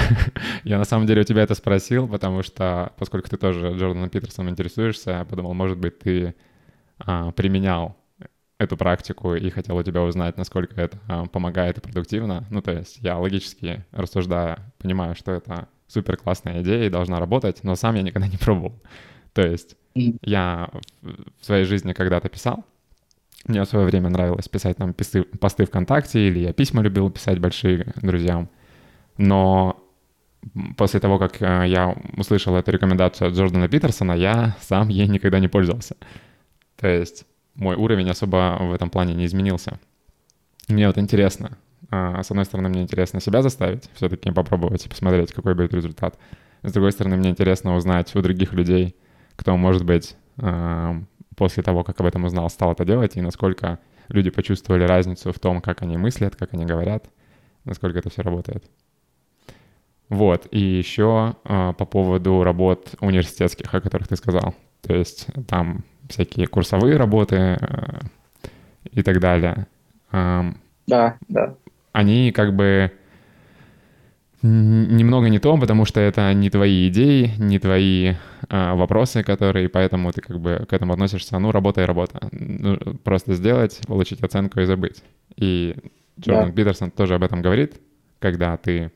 я на самом деле у тебя это спросил, потому что, поскольку ты тоже Джорданом Питерсоном интересуешься, я подумал, может быть, ты а, применял эту практику и хотел у тебя узнать, насколько это а, помогает и продуктивно. Ну, то есть я логически рассуждая, понимаю, что это супер классная идея и должна работать, но сам я никогда не пробовал. То есть я в своей жизни когда-то писал, мне в свое время нравилось писать там писы, посты ВКонтакте, или я письма любил писать большие друзьям. Но после того, как я услышал эту рекомендацию от Джордана Питерсона, я сам ей никогда не пользовался. То есть мой уровень особо в этом плане не изменился. Мне вот интересно. С одной стороны, мне интересно себя заставить, все-таки попробовать и посмотреть, какой будет результат. С другой стороны, мне интересно узнать у других людей, кто, может быть, после того, как об этом узнал, стал это делать, и насколько люди почувствовали разницу в том, как они мыслят, как они говорят, насколько это все работает. Вот, и еще э, по поводу работ университетских, о которых ты сказал. То есть там всякие курсовые работы э, и так далее. Э, да, да. Они как бы немного не то, потому что это не твои идеи, не твои э, вопросы, которые, поэтому ты как бы к этому относишься. Ну, работа и работа. Ну, просто сделать, получить оценку и забыть. И Джордан да. Питерсон тоже об этом говорит, когда ты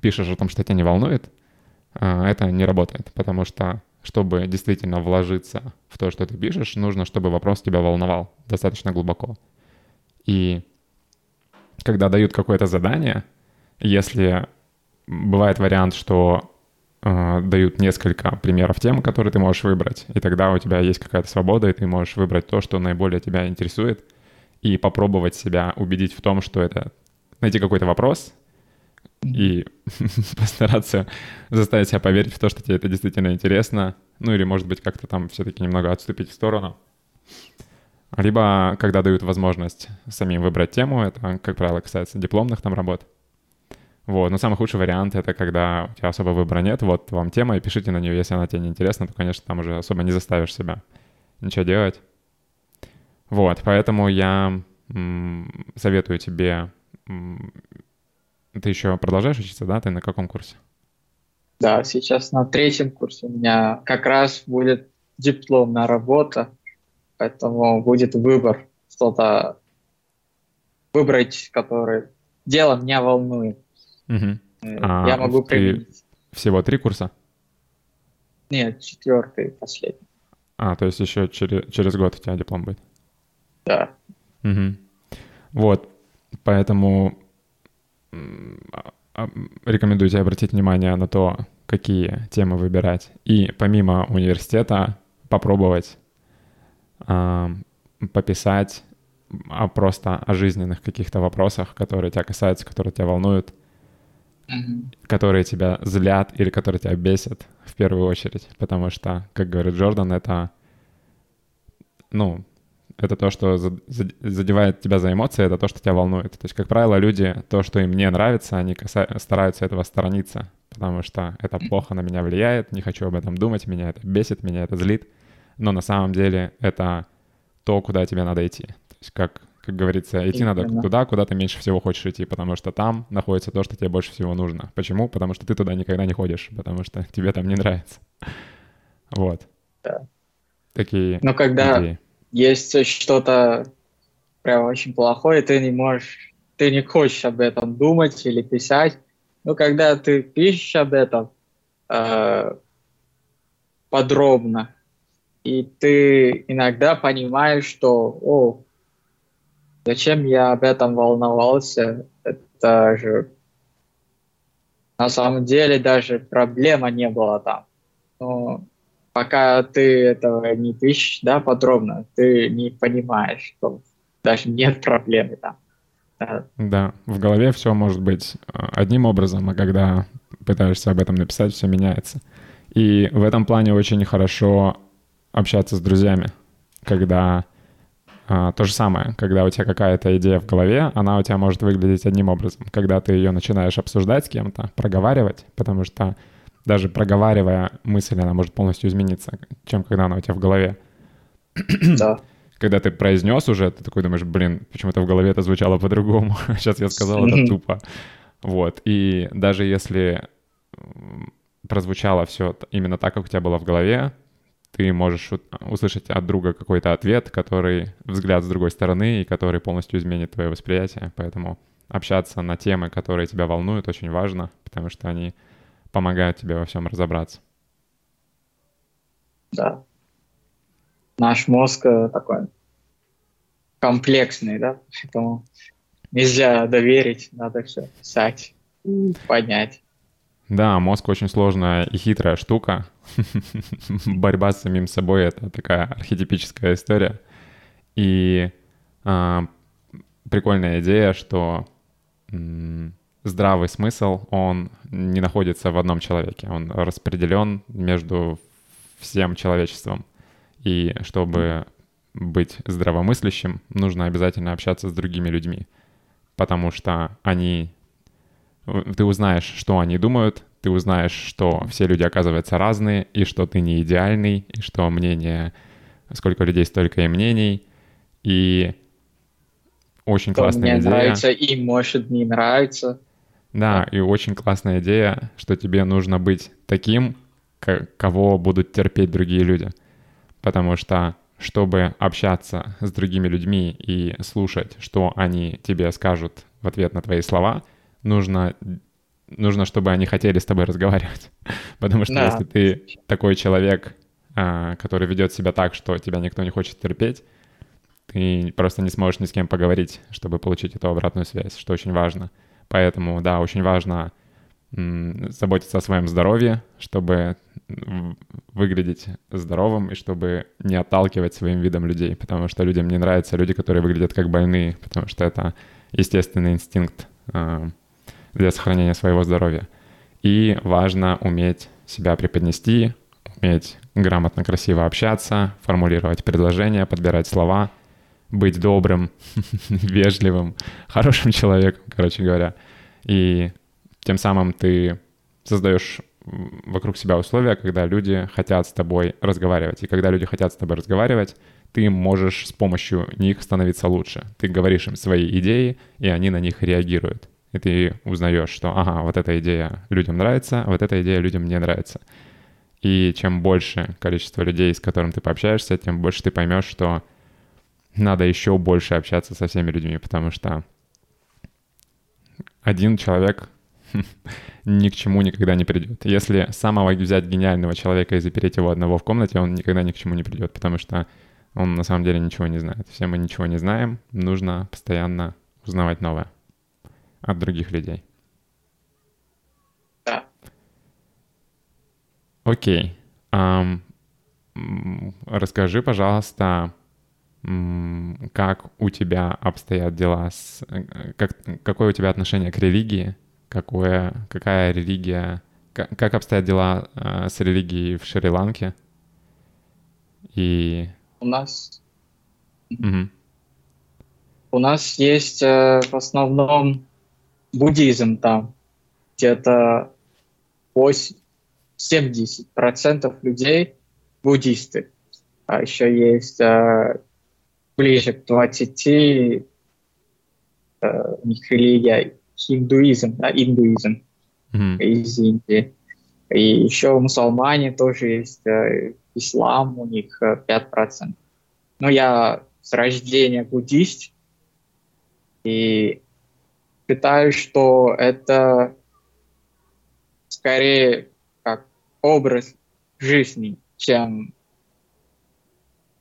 пишешь о том, что тебя не волнует, это не работает, потому что, чтобы действительно вложиться в то, что ты пишешь, нужно, чтобы вопрос тебя волновал достаточно глубоко. И когда дают какое-то задание, если бывает вариант, что э, дают несколько примеров тем, которые ты можешь выбрать, и тогда у тебя есть какая-то свобода, и ты можешь выбрать то, что наиболее тебя интересует, и попробовать себя убедить в том, что это... Найти какой-то вопрос... и постараться заставить себя поверить в то, что тебе это действительно интересно, ну или, может быть, как-то там все-таки немного отступить в сторону. Либо, когда дают возможность самим выбрать тему, это, как правило, касается дипломных там работ. Вот, но самый худший вариант — это когда у тебя особо выбора нет, вот вам тема, и пишите на нее, если она тебе не интересна, то, конечно, там уже особо не заставишь себя ничего делать. Вот, поэтому я м- советую тебе... М- Ты еще продолжаешь учиться, да? Ты на каком курсе? Да, сейчас на третьем курсе у меня как раз будет дипломная работа, поэтому будет выбор, что-то выбрать, которое дело меня волнует. Угу. Я а могу применить. Всего три курса? Нет, четвертый, последний. А, то есть еще через, через год у тебя диплом будет? Да. Угу. Вот, поэтому... Рекомендую тебе обратить внимание на то, какие темы выбирать. И помимо университета попробовать э, пописать о, просто о жизненных каких-то вопросах, которые тебя касаются, которые тебя волнуют, mm-hmm. которые тебя злят или которые тебя бесят в первую очередь. Потому что, как говорит Джордан, это, ну, это то, что задевает тебя за эмоции, это то, что тебя волнует. То есть, как правило, люди, то, что им не нравится, они каса- стараются этого сторониться, потому что это плохо на меня влияет, не хочу об этом думать, меня это бесит, меня это злит. Но на самом деле это то, куда тебе надо идти. То есть, как, как говорится, идти надо туда, куда ты меньше всего хочешь идти, потому что там находится то, что тебе больше всего нужно. Почему? Потому что ты туда никогда не ходишь, потому что тебе там не нравится. Вот. Да. Такие Но когда... идеи. Есть что-то прям очень плохое, ты не можешь, ты не хочешь об этом думать или писать. Но когда ты пишешь об этом э, подробно, и ты иногда понимаешь, что «О, зачем я об этом волновался? Это же на самом деле даже проблема не была там». Но пока ты этого не пишешь, да, подробно, ты не понимаешь, что даже нет проблемы там. Да. Да, в голове все может быть одним образом, а когда пытаешься об этом написать, все меняется. И в этом плане очень хорошо общаться с друзьями, когда а, то же самое, когда у тебя какая-то идея в голове, она у тебя может выглядеть одним образом. Когда ты ее начинаешь обсуждать с кем-то, проговаривать, потому что даже проговаривая мысль, она может полностью измениться, чем когда она у тебя в голове. Да. когда ты произнес уже, ты такой думаешь, блин, почему-то в голове это звучало по-другому. Сейчас я сказал это тупо. Вот. И даже если прозвучало все именно так, как у тебя было в голове, ты можешь услышать от друга какой-то ответ, который взгляд с другой стороны и который полностью изменит твое восприятие. Поэтому общаться на темы, которые тебя волнуют, очень важно, потому что они помогают тебе во всем разобраться. Да. Наш мозг такой комплексный, да, поэтому нельзя доверить, надо все писать, поднять. Да, мозг очень сложная и хитрая штука. Борьба с самим собой — это такая архетипическая история. И э, прикольная идея, что э, здравый смысл, он не находится в одном человеке. Он распределен между всем человечеством. И чтобы быть здравомыслящим, нужно обязательно общаться с другими людьми, потому что они... Ты узнаешь, что они думают, ты узнаешь, что все люди, оказываются, разные, и что ты не идеальный, и что мнение... Сколько людей, столько и мнений. И очень что классная мне идея. Мне нравится, им может не нравится. Да, и очень классная идея, что тебе нужно быть таким, кого будут терпеть другие люди. Потому что, чтобы общаться с другими людьми и слушать, что они тебе скажут в ответ на твои слова... Нужно, нужно, чтобы они хотели с тобой разговаривать. Потому что да. Если ты такой человек, который ведет себя так, что тебя никто не хочет терпеть, ты просто не сможешь ни с кем поговорить, чтобы получить эту обратную связь, что очень важно. Поэтому, да, очень важно заботиться о своем здоровье, чтобы выглядеть здоровым и чтобы не отталкивать своим видом людей, потому что людям не нравятся люди, которые выглядят как больные, потому что это естественный инстинкт для сохранения своего здоровья. И важно уметь себя преподнести, уметь грамотно, красиво общаться, формулировать предложения, подбирать слова, быть добрым, вежливым, хорошим человеком, короче говоря. И тем самым ты создаешь вокруг себя условия, когда люди хотят с тобой разговаривать. И когда люди хотят с тобой разговаривать, ты можешь с помощью них становиться лучше. Ты говоришь им свои идеи, и они на них реагируют. И ты узнаешь, что, ага, вот эта идея людям нравится, вот эта идея людям не нравится. И чем больше количество людей, с которым ты пообщаешься, тем больше ты поймешь, что надо еще больше общаться со всеми людьми, потому что один человек ни к чему никогда не придет. Если самого взять гениального человека и запереть его одного в комнате, он никогда ни к чему не придет, потому что он на самом деле ничего не знает. Все мы ничего не знаем. Нужно постоянно узнавать новое от других людей. Да. Окей. Um, расскажи, пожалуйста, как у тебя обстоят дела, с, как, какое у тебя отношение к религии, какое, какая религия, как, как обстоят дела с религией в Шри-Ланке и У нас, mm-hmm. у нас есть э, в основном буддизм там, где-то восемьдесят процентов людей буддисты, а еще есть э, ближе к двадцати процентам э, у них религия хиндуизм, да, индуизм mm-hmm. из Индии. И еще мусульмане тоже есть, э, ислам у них э, пять процентов. Но я с рождения буддист, и считаю, что это скорее как образ жизни, чем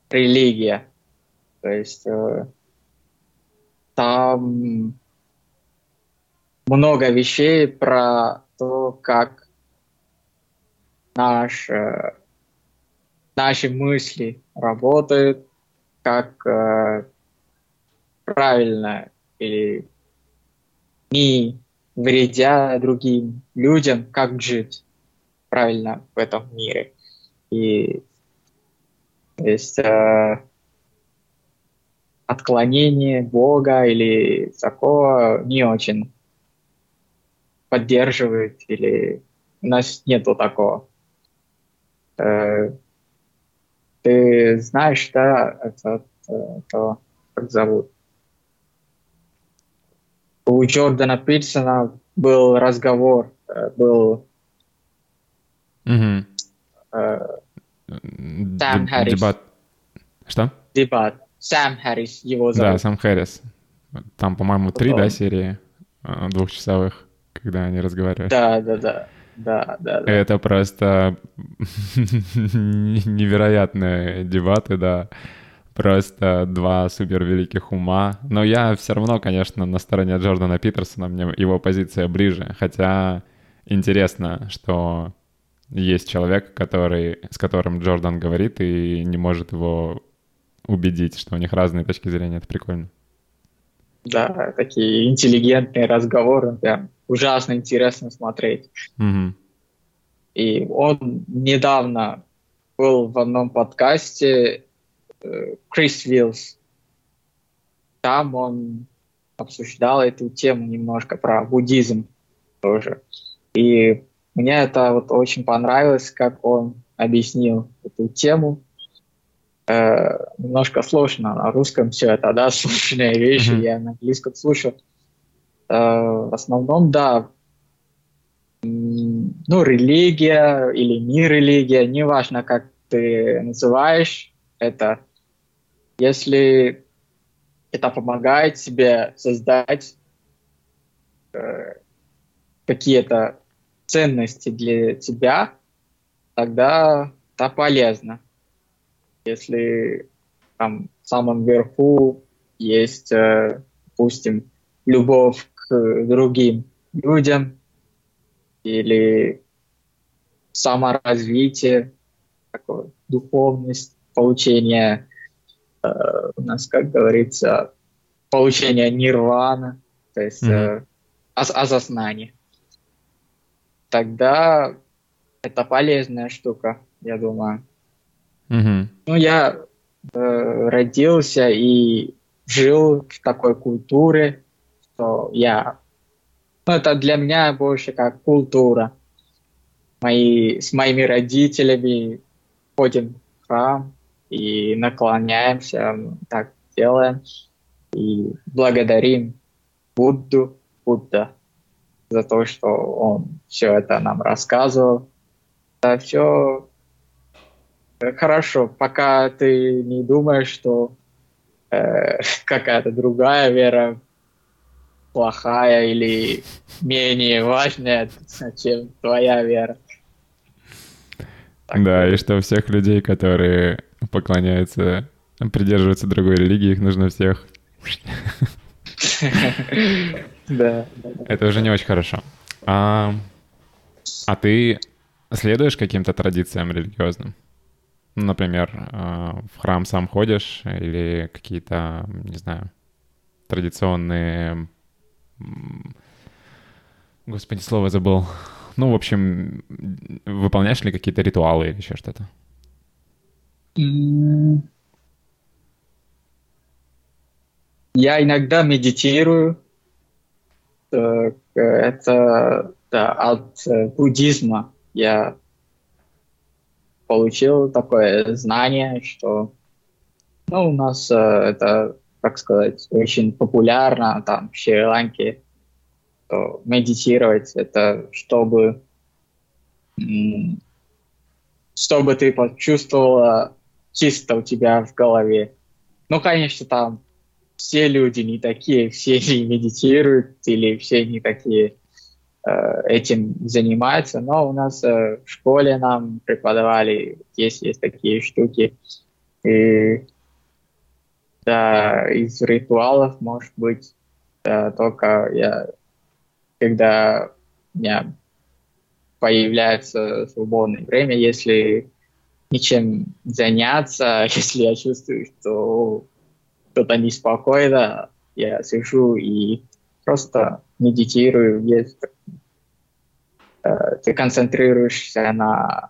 религия. То есть э, там много вещей про то, как Наш, э, наши мысли работают, как э, правильно или не вредя другим людям, как жить правильно в этом мире. И есть э, отклонение Бога или такого не очень поддерживает, или у нас нету такого. Ты знаешь, да, этот того, как зовут. У Джордана Питерсона был разговор, был угу. э, Сам Харрис. Дебат. Что? Дебат. Сам Харрис его зовут. Да, Сам Харрис. Там, по-моему, три, да, серии двухчасовых, когда они разговаривают. Да, да, да. Да, да, да. Это просто невероятные дебаты, да. Просто два супер великих ума. Но я все равно, конечно, на стороне Джордана Питерсона, мне его позиция ближе. Хотя интересно, что есть человек, который, с которым Джордан говорит и не может его убедить, что у них разные точки зрения. Это прикольно. Да, такие интеллигентные разговоры, прям ужасно интересно смотреть. Угу. И он недавно был в одном подкасте Крис Виллс. Там он обсуждал эту тему немножко про буддизм тоже. И мне это вот очень понравилось, как он объяснил эту тему. Э, немножко сложно на русском все это, да, сложные вещи, mm-hmm. я на английском слушал. Э, в основном, да, ну, религия или не религия, неважно, как ты называешь это, если это помогает тебе создать э, какие-то ценности для тебя, тогда это полезно. Если там в самом верху есть, э, допустим, любовь к другим людям или саморазвитие, такое, духовность, получение, э, у нас, как говорится, получение нирваны, то есть э, mm-hmm. осознание, тогда это полезная штука, я думаю. Mm-hmm. Ну, я э, родился и жил в такой культуре, что я... Ну, это для меня больше как культура. Мои, с моими родителями ходим в храм и наклоняемся, так делаем, и благодарим Будду, Будда за то, что он все это нам рассказывал. Это все... Хорошо, пока ты не думаешь, что э, какая-то другая вера плохая или менее важная, чем твоя вера. Так. Да, и что всех людей, которые поклоняются, придерживаются другой религии, их нужно всех... Да. Это уже не очень хорошо. А ты следуешь каким-то традициям религиозным? Например, в храм сам ходишь или какие-то, не знаю, традиционные... Господи, слово забыл. Ну, в общем, выполняешь ли какие-то ритуалы или еще что-то? Я иногда медитирую. Это да, от буддизма я... получил такое знание, что, ну, у нас э, это, как сказать, очень популярно там в Шри-Ланке, что медитировать, это чтобы, м- чтобы ты почувствовала чисто у тебя в голове. Ну, конечно, там все люди не такие, все не медитируют или все не такие этим занимаются, но у нас э, в школе нам преподавали, здесь есть такие штуки, и да, из ритуалов, может быть, да, только я, когда у меня появляется свободное время, если ничем заняться, если я чувствую, что что-то неспокойно, я сижу и просто медитирую, есть, э, ты концентрируешься на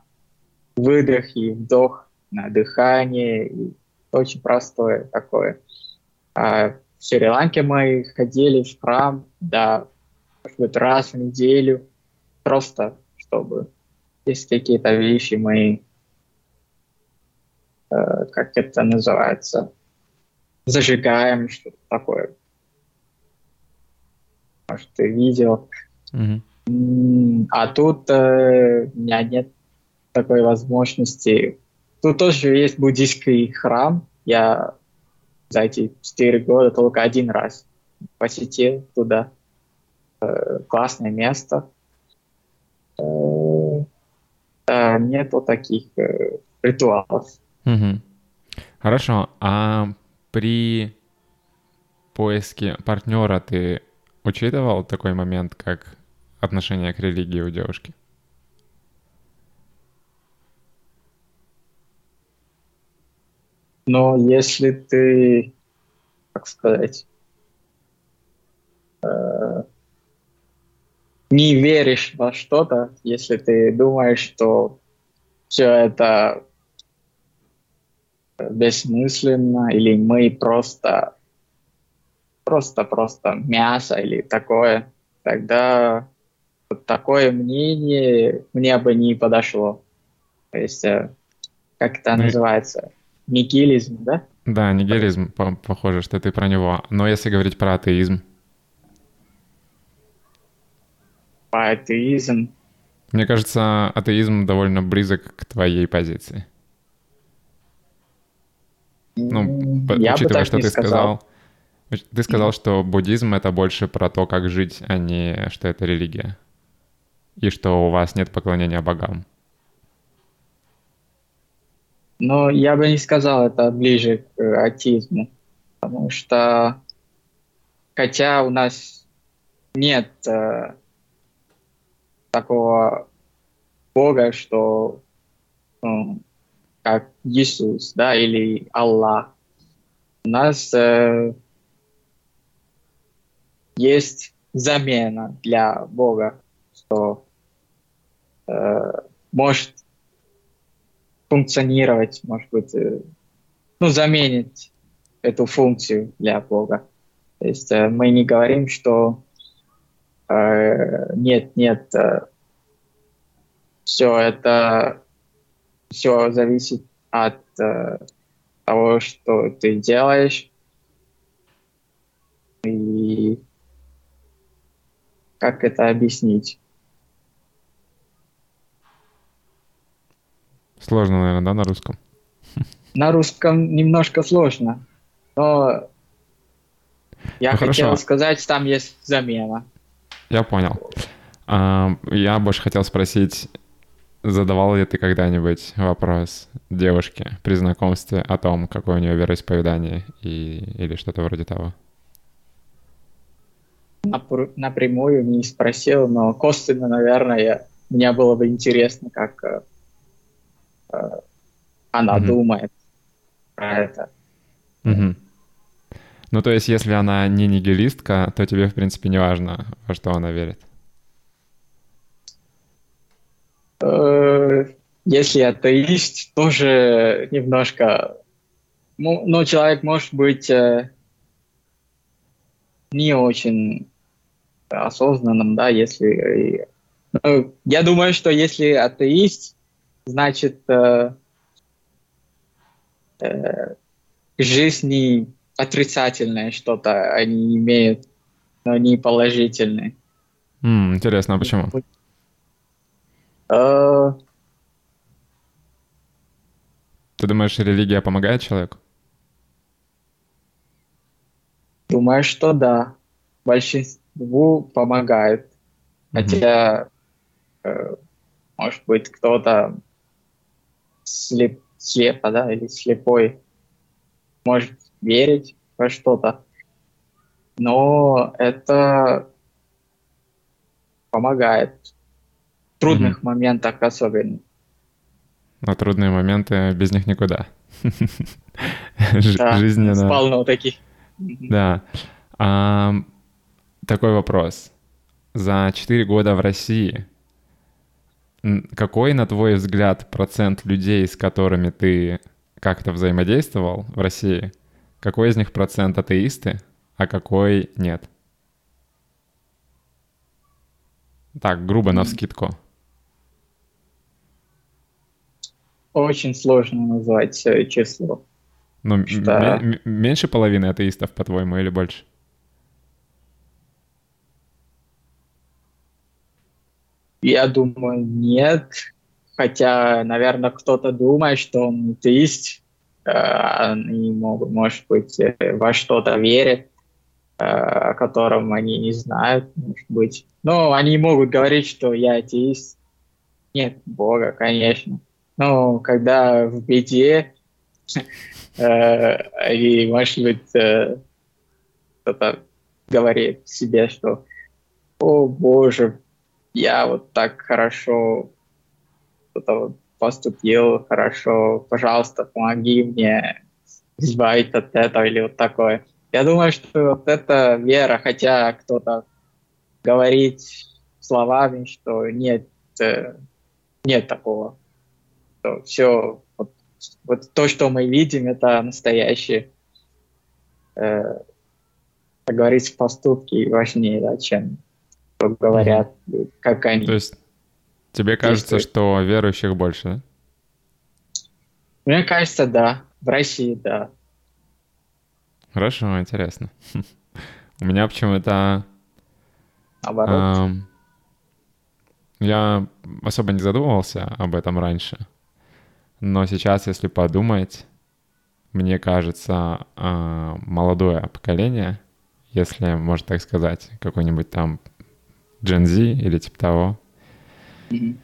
выдох и вдох, на дыхании, и очень простое такое. А в Шри-Ланке мы ходили в храм, да, может быть, раз в неделю, просто чтобы есть какие-то вещи, мы, э, как это называется, зажигаем, что-то такое. Может, ты видел. Mm-hmm. А тут э, у меня нет такой возможности. Тут тоже есть буддийский храм. Я за эти четыре года только один раз посетил туда. Э, классное место. Э, э, нету таких э, ритуалов. Mm-hmm. Хорошо. А при поиске партнера ты учитывал такой момент, как отношение к религии у девушки? Но если ты, как сказать, э, не веришь во что-то, если ты думаешь, что все это бессмысленно, или мы просто просто-просто мясо или такое, тогда вот такое мнение мне бы не подошло. То есть, как это называется? Нигилизм, да? Да, нигилизм, похоже, что ты про него. Но если говорить про атеизм? Про атеизм? Мне кажется, атеизм довольно близок к твоей позиции. Ну, я учитывая, что ты сказал... сказал... Ты сказал, что буддизм — это больше про то, как жить, а не что это религия. И что у вас нет поклонения богам. Ну, я бы не сказал, это ближе к атеизму. Потому что, хотя у нас нет э, такого бога, что ну, как Иисус, да, или Аллах, у нас... Э, есть замена для Бога, что э, может функционировать, может быть, э, ну, заменить эту функцию для Бога. То есть э, мы не говорим, что э, нет, нет, э, все это все зависит от э, того, что ты делаешь. И как это объяснить? Сложно, наверное, да, на русском? На русском немножко сложно, но я ну, хотел хорошо. сказать, там есть замена. Я понял. Я больше хотел спросить, задавал ли ты когда-нибудь вопрос девушке при знакомстве о том, какое у нее вероисповедание и... или что-то вроде того? Напрямую не спросил, но косвенно, наверное, мне было бы интересно, как э, э, она mm-hmm. думает про это. Mm-hmm. Ну, то есть, если она не нигилистка, то тебе, в принципе, не важно, во что она верит? Если атеист, тоже немножко... Ну, но человек может быть... Э, не очень осознанным, да, если... Ну, я думаю, что если атеист, значит, э, э, жизни отрицательное что-то они имеют, но не положительное. Mm, интересно, а почему? Э, Ты думаешь, религия помогает человеку? Думаю, что да. Большинству помогает. Хотя, э, может быть, кто-то слеп, слепо, да, или слепой может верить во что-то. Но это помогает в трудных mm-hmm. моментах особенно. Но трудные моменты, без них никуда. Жизненно. Сполно таких. Да. А, такой вопрос. За четыре года в России какой, на твой взгляд, процент людей, с которыми ты как-то взаимодействовал в России, какой из них процент атеисты, а какой нет? Так, грубо навскидку. Очень сложно назвать число. Ну, что? М- м- меньше половины атеистов, по-твоему, или больше? Я думаю, нет. Хотя, наверное, кто-то думает, что он атеист, они могут, может быть, во что-то верят, о котором они не знают, может быть. Но они могут говорить, что я атеист. Нет Бога, конечно. Ну, когда в беде, и, может быть, кто-то говорит себе, что «О, Боже, я вот так хорошо поступил, хорошо, пожалуйста, помоги мне избавить от этого» или вот такое. Я думаю, что вот это вера, хотя кто-то говорит словами, что нет, нет такого. Что все, вот, вот то, что мы видим, это настоящее. Э, как говорится, поступки важнее, да, чем что говорят, как они. То есть тебе кажется, что верующих больше, да? Мне кажется, да. В России, да. Хорошо, интересно. У меня почему-то... Наоборот. Я особо не задумывался об этом раньше. Но сейчас, если подумать, мне кажется, молодое поколение, если можно так сказать, какой-нибудь там Gen Z или типа того, mm-hmm.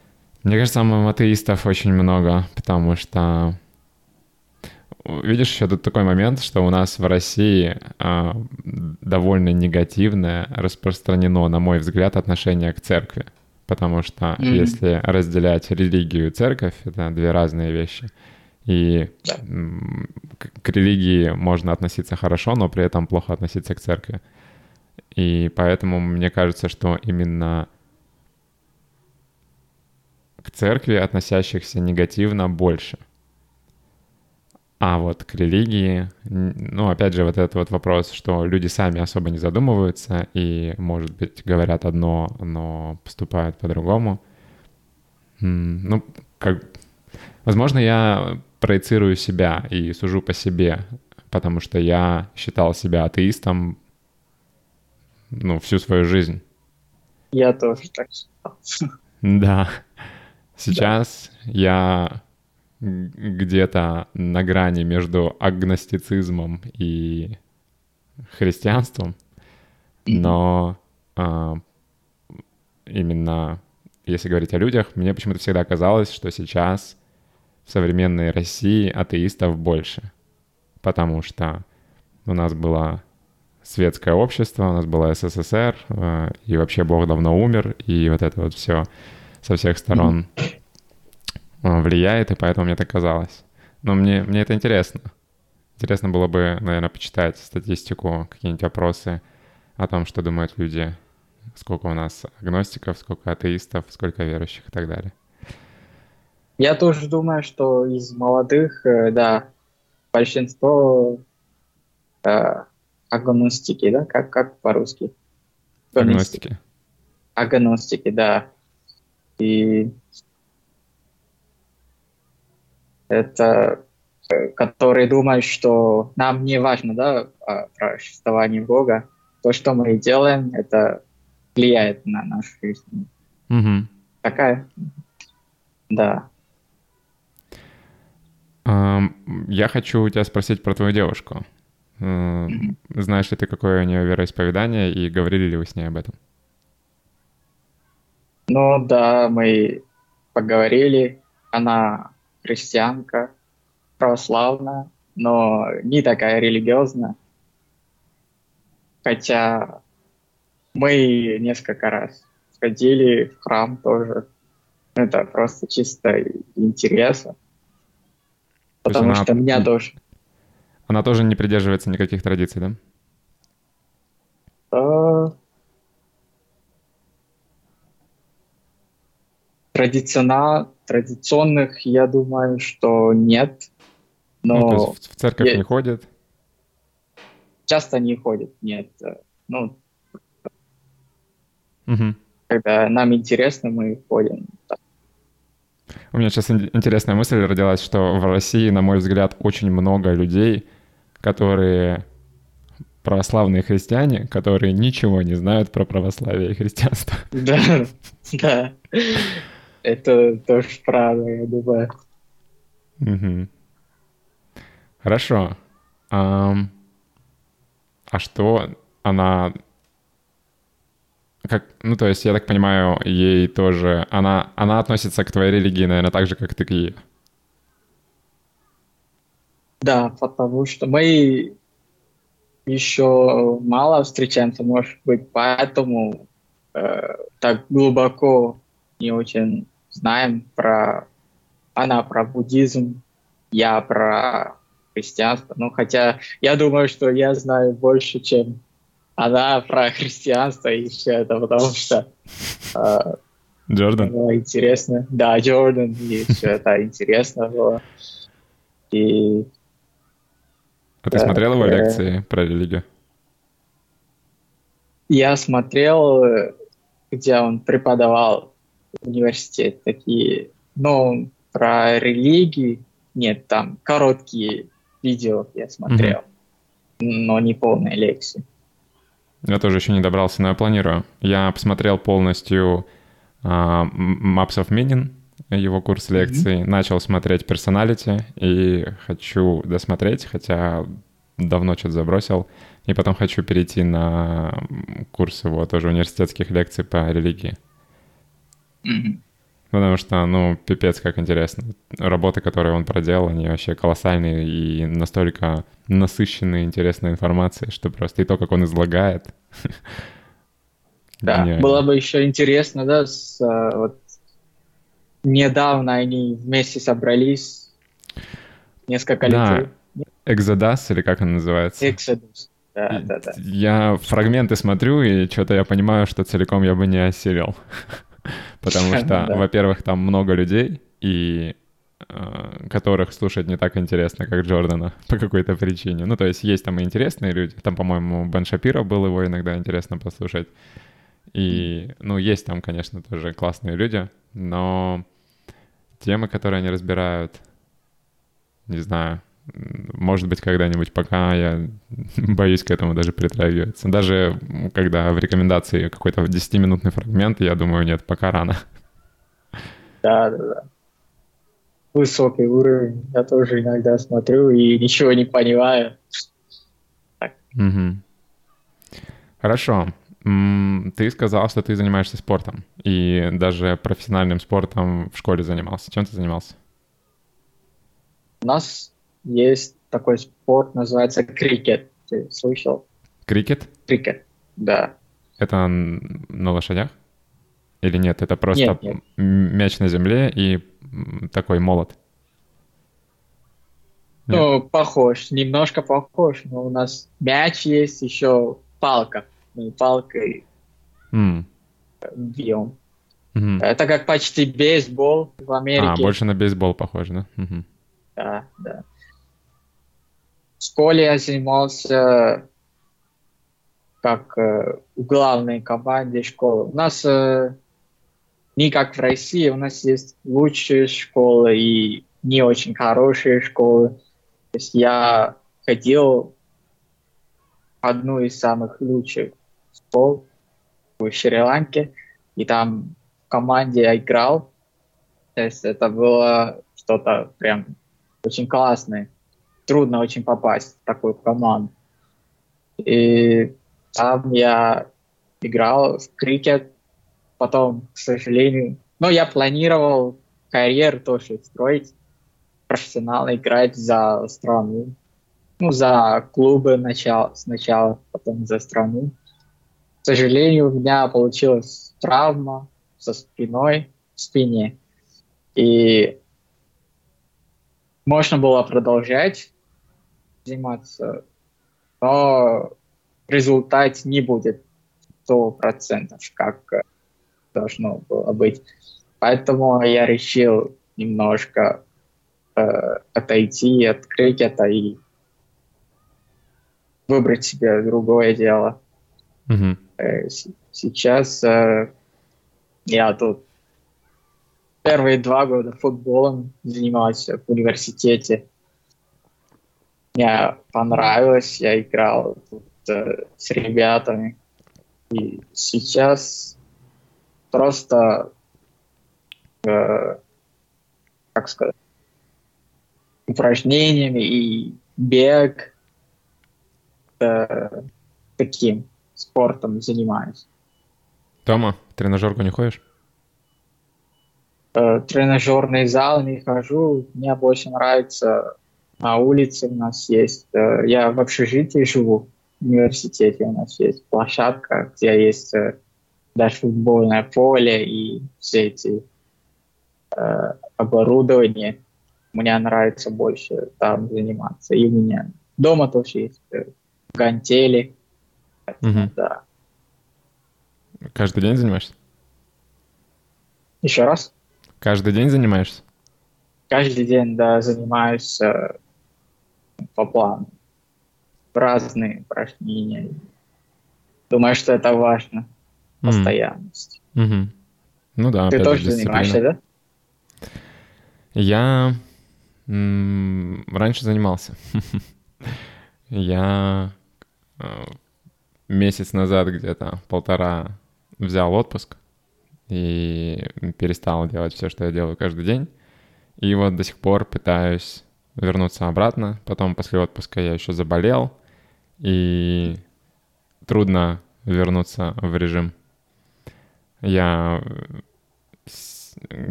мне кажется, там атеистов очень много, потому что... Видишь, еще тут такой момент, что у нас в России э, довольно негативное распространено, на мой взгляд, отношение к церкви. Потому что mm-hmm. если разделять религию и церковь, это две разные вещи. И м- к религии можно относиться хорошо, но при этом плохо относиться к церкви. И поэтому мне кажется, что именно к церкви относящихся негативно больше. А вот к религии, ну, опять же, вот этот вот вопрос, что люди сами особо не задумываются и, может быть, говорят одно, но поступают по-другому. Ну, как... Возможно, я проецирую себя и сужу по себе, потому что я считал себя атеистом, ну, всю свою жизнь. Я тоже так считал. Да. Сейчас да. я... где-то на грани между агностицизмом и христианством, но а, именно если говорить о людях, мне почему-то всегда казалось, что сейчас в современной России атеистов больше, потому что у нас было светское общество, у нас было СССР, и вообще Бог давно умер, и вот это вот все со всех сторон... влияет, и поэтому мне так казалось. Но мне, мне это интересно. Интересно было бы, наверное, почитать статистику, какие-нибудь опросы о том, что думают люди, сколько у нас агностиков, сколько атеистов, сколько верующих и так далее. Я тоже думаю, что из молодых, да, большинство э, агностики, да, как, как по-русски? Агностики. Агностики, да. И... Это которые думают, что нам не важно, да, про существование Бога. То, что мы делаем, это влияет на нашу жизнь. Угу. Такая, да. Я хочу у тебя спросить про твою девушку. Угу. Знаешь ли ты, какое у нее вероисповедание, и говорили ли вы с ней об этом? Ну да, мы поговорили. Она... христианка, православная, но не такая религиозная. Хотя мы несколько раз ходили в храм тоже. Это просто чисто интересно. Потому она... что меня тоже... Она тоже не придерживается никаких традиций, да? То... Традиционно... Традиционных, я думаю, что нет. Но ну, то есть в церковь я... не ходят? Часто не ходят, нет. Ну, угу. Когда нам интересно, мы ходим. У меня сейчас интересная мысль родилась, что в России, на мой взгляд, очень много людей, которые православные христиане, которые ничего не знают про православие и христианство. Да, да. Это тоже правда, я думаю. Угу. Хорошо. А, а что она... Как, ну, то есть, я так понимаю, ей тоже... Она, она относится к твоей религии, наверное, так же, как ты к ей. Да, потому что мы еще мало встречаемся, может быть, поэтому э, так глубоко не очень знаем про... Она про буддизм, я про христианство. Ну, хотя я думаю, что я знаю больше, чем... Она про христианство и все это, потому что... Э, Джордан? Было интересно. Да, Джордан, и все это интересно было. И... А ты э, смотрел его э, лекции про религию? Я смотрел, где он преподавал в университете такие... Ну, про религии... Нет, там короткие видео я смотрел, mm-hmm. но не полные лекции. Я тоже еще не добрался, но я планирую. Я посмотрел полностью uh, Maps of Meaning, его курс лекций, mm-hmm. начал смотреть Personality и хочу досмотреть, хотя давно что-то забросил. И потом хочу перейти на курс его тоже университетских лекций по религии. Mm-hmm. Потому что, ну, пипец, как интересно. Работы, которые он проделал, они вообще колоссальные и настолько насыщенные интересной информацией, что просто и то, как он излагает. Да, было бы еще интересно, да, с, вот, недавно они вместе собрались, несколько да. лет. Exodus, или как он называется? Exodus, да, и, да, да. Я фрагменты смотрю, и что-то я понимаю, что целиком я бы не осилил. Потому что, да. во-первых, там много людей, и э, которых слушать не так интересно, как Джордана, по какой-то причине. Ну, то есть есть там и интересные люди. Там, по-моему, Бен Шапиро был, его иногда интересно послушать. И, ну, есть там, конечно, тоже классные люди, но темы, которые они разбирают, не знаю, может быть, когда-нибудь, пока я боюсь к этому даже притрагиваться. Даже когда в рекомендации какой-то десятиминутный фрагмент, я думаю, нет, пока рано. Да, да, да. Высокий уровень. Я тоже иногда смотрю и ничего не понимаю. Так. Угу. Хорошо. Ты сказал, что ты занимаешься спортом. И даже профессиональным спортом в школе занимался. Чем ты занимался? У нас... Есть такой спорт, называется крикет. Ты слышал? Крикет? Крикет, да. Это на лошадях? Или нет? Это просто нет, нет. мяч на земле и такой молот? Нет? Ну, похож. Немножко похож. Но у нас мяч есть, еще палка. Мы палкой mm. бьем. Mm-hmm. Это как почти бейсбол в Америке. А, больше на бейсбол похоже, да? Mm-hmm. Да, да. В школе я занимался как э, в главной команде школы. У нас э, не как в России, у нас есть лучшие школы и не очень хорошие школы. То есть я ходил в одну из самых лучших школ в Шри-Ланке, и там в команде я играл. То есть это было что-то прям очень классное. Трудно очень попасть в такую команду. И там я играл в крикет. Потом, к сожалению... Ну, я планировал карьеру тоже строить. Профессионально играть за страну. Ну, за клубы начало, сначала, потом за страну. К сожалению, у меня получилась травма со спиной, в спине. И можно было продолжать заниматься, но результат не будет сто процентов, как должно было быть. Поэтому я решил немножко э, отойти от крикета и выбрать себе другое дело. Mm-hmm. Э, с- сейчас э, я тут первые два года футболом занималась в университете. Мне понравилось, я играл тут, э, с ребятами. И сейчас просто, э, как сказать, упражнениями и бег, э, таким спортом занимаюсь. Тома, в тренажерку не ходишь? Э, в тренажерный зал не хожу, мне больше нравится... На улице у нас есть, я в общежитии живу, в университете у нас есть площадка, где есть даже футбольное поле и все эти э, оборудования. Мне нравится больше там заниматься. И у меня дома тоже есть гантели. Угу. Да. Каждый день занимаешься? Еще раз? Каждый день занимаешься? Каждый день, да, занимаюсь... по плану. Разные упражнения. Думаю, что это важно. Постоянность. Mm-hmm. Ну да, ты тоже занимаешься, да? Я м- раньше занимался. Я э- месяц назад где-то, полтора, взял отпуск и перестал делать все, что я делаю каждый день. И вот до сих пор пытаюсь вернуться обратно. Потом после отпуска я еще заболел, и трудно вернуться в режим. Я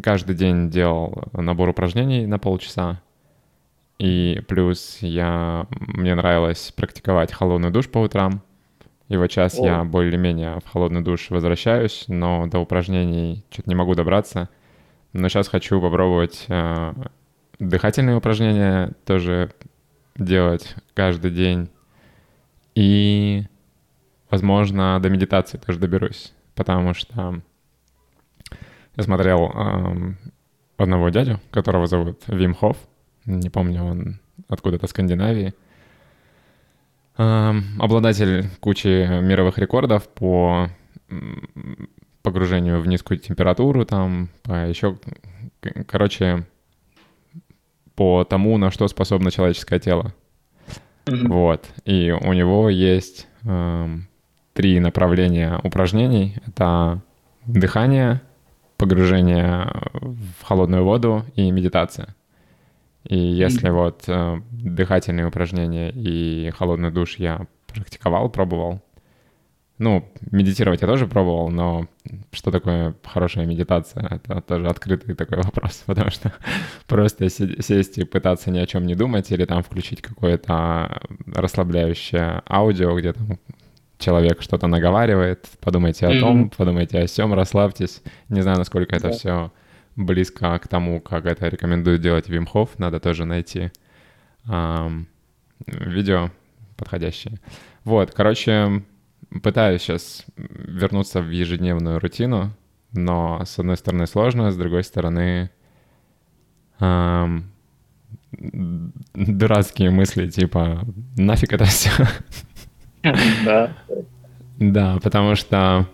каждый день делал набор упражнений на полчаса, и плюс я... мне нравилось практиковать холодный душ по утрам, и вот сейчас О. я более-менее в холодный душ возвращаюсь, но до упражнений что-то не могу добраться. Но сейчас хочу попробовать... дыхательные упражнения тоже делать каждый день. И, возможно, до медитации тоже доберусь. Потому что я смотрел эм, одного дядю, которого зовут Вим Хоф. Не помню, он откуда-то Скандинавии. Эм, обладатель кучи мировых рекордов по погружению в низкую температуру. Там, по еще... Короче... по тому, на что способно человеческое тело. Mm-hmm. Вот. И у него есть э, три направления упражнений. Это дыхание, погружение в холодную воду и медитация. И если mm-hmm. вот э, дыхательные упражнения и холодный душ я практиковал, пробовал. Ну, медитировать я тоже пробовал, но что такое хорошая медитация, это тоже открытый такой вопрос, потому что просто сесть и пытаться ни о чем не думать или там включить какое-то расслабляющее аудио, где там человек что-то наговаривает, подумайте о том, mm-hmm. подумайте о сём, расслабьтесь. Не знаю, насколько это yeah. все близко к тому, как это рекомендует делать Вим Хоф, надо тоже найти эм, видео подходящее. Вот, короче... Пытаюсь сейчас вернуться в ежедневную рутину, но с одной стороны сложно, с другой стороны эм, дурацкие мысли типа нафиг это все. Да. Да, потому что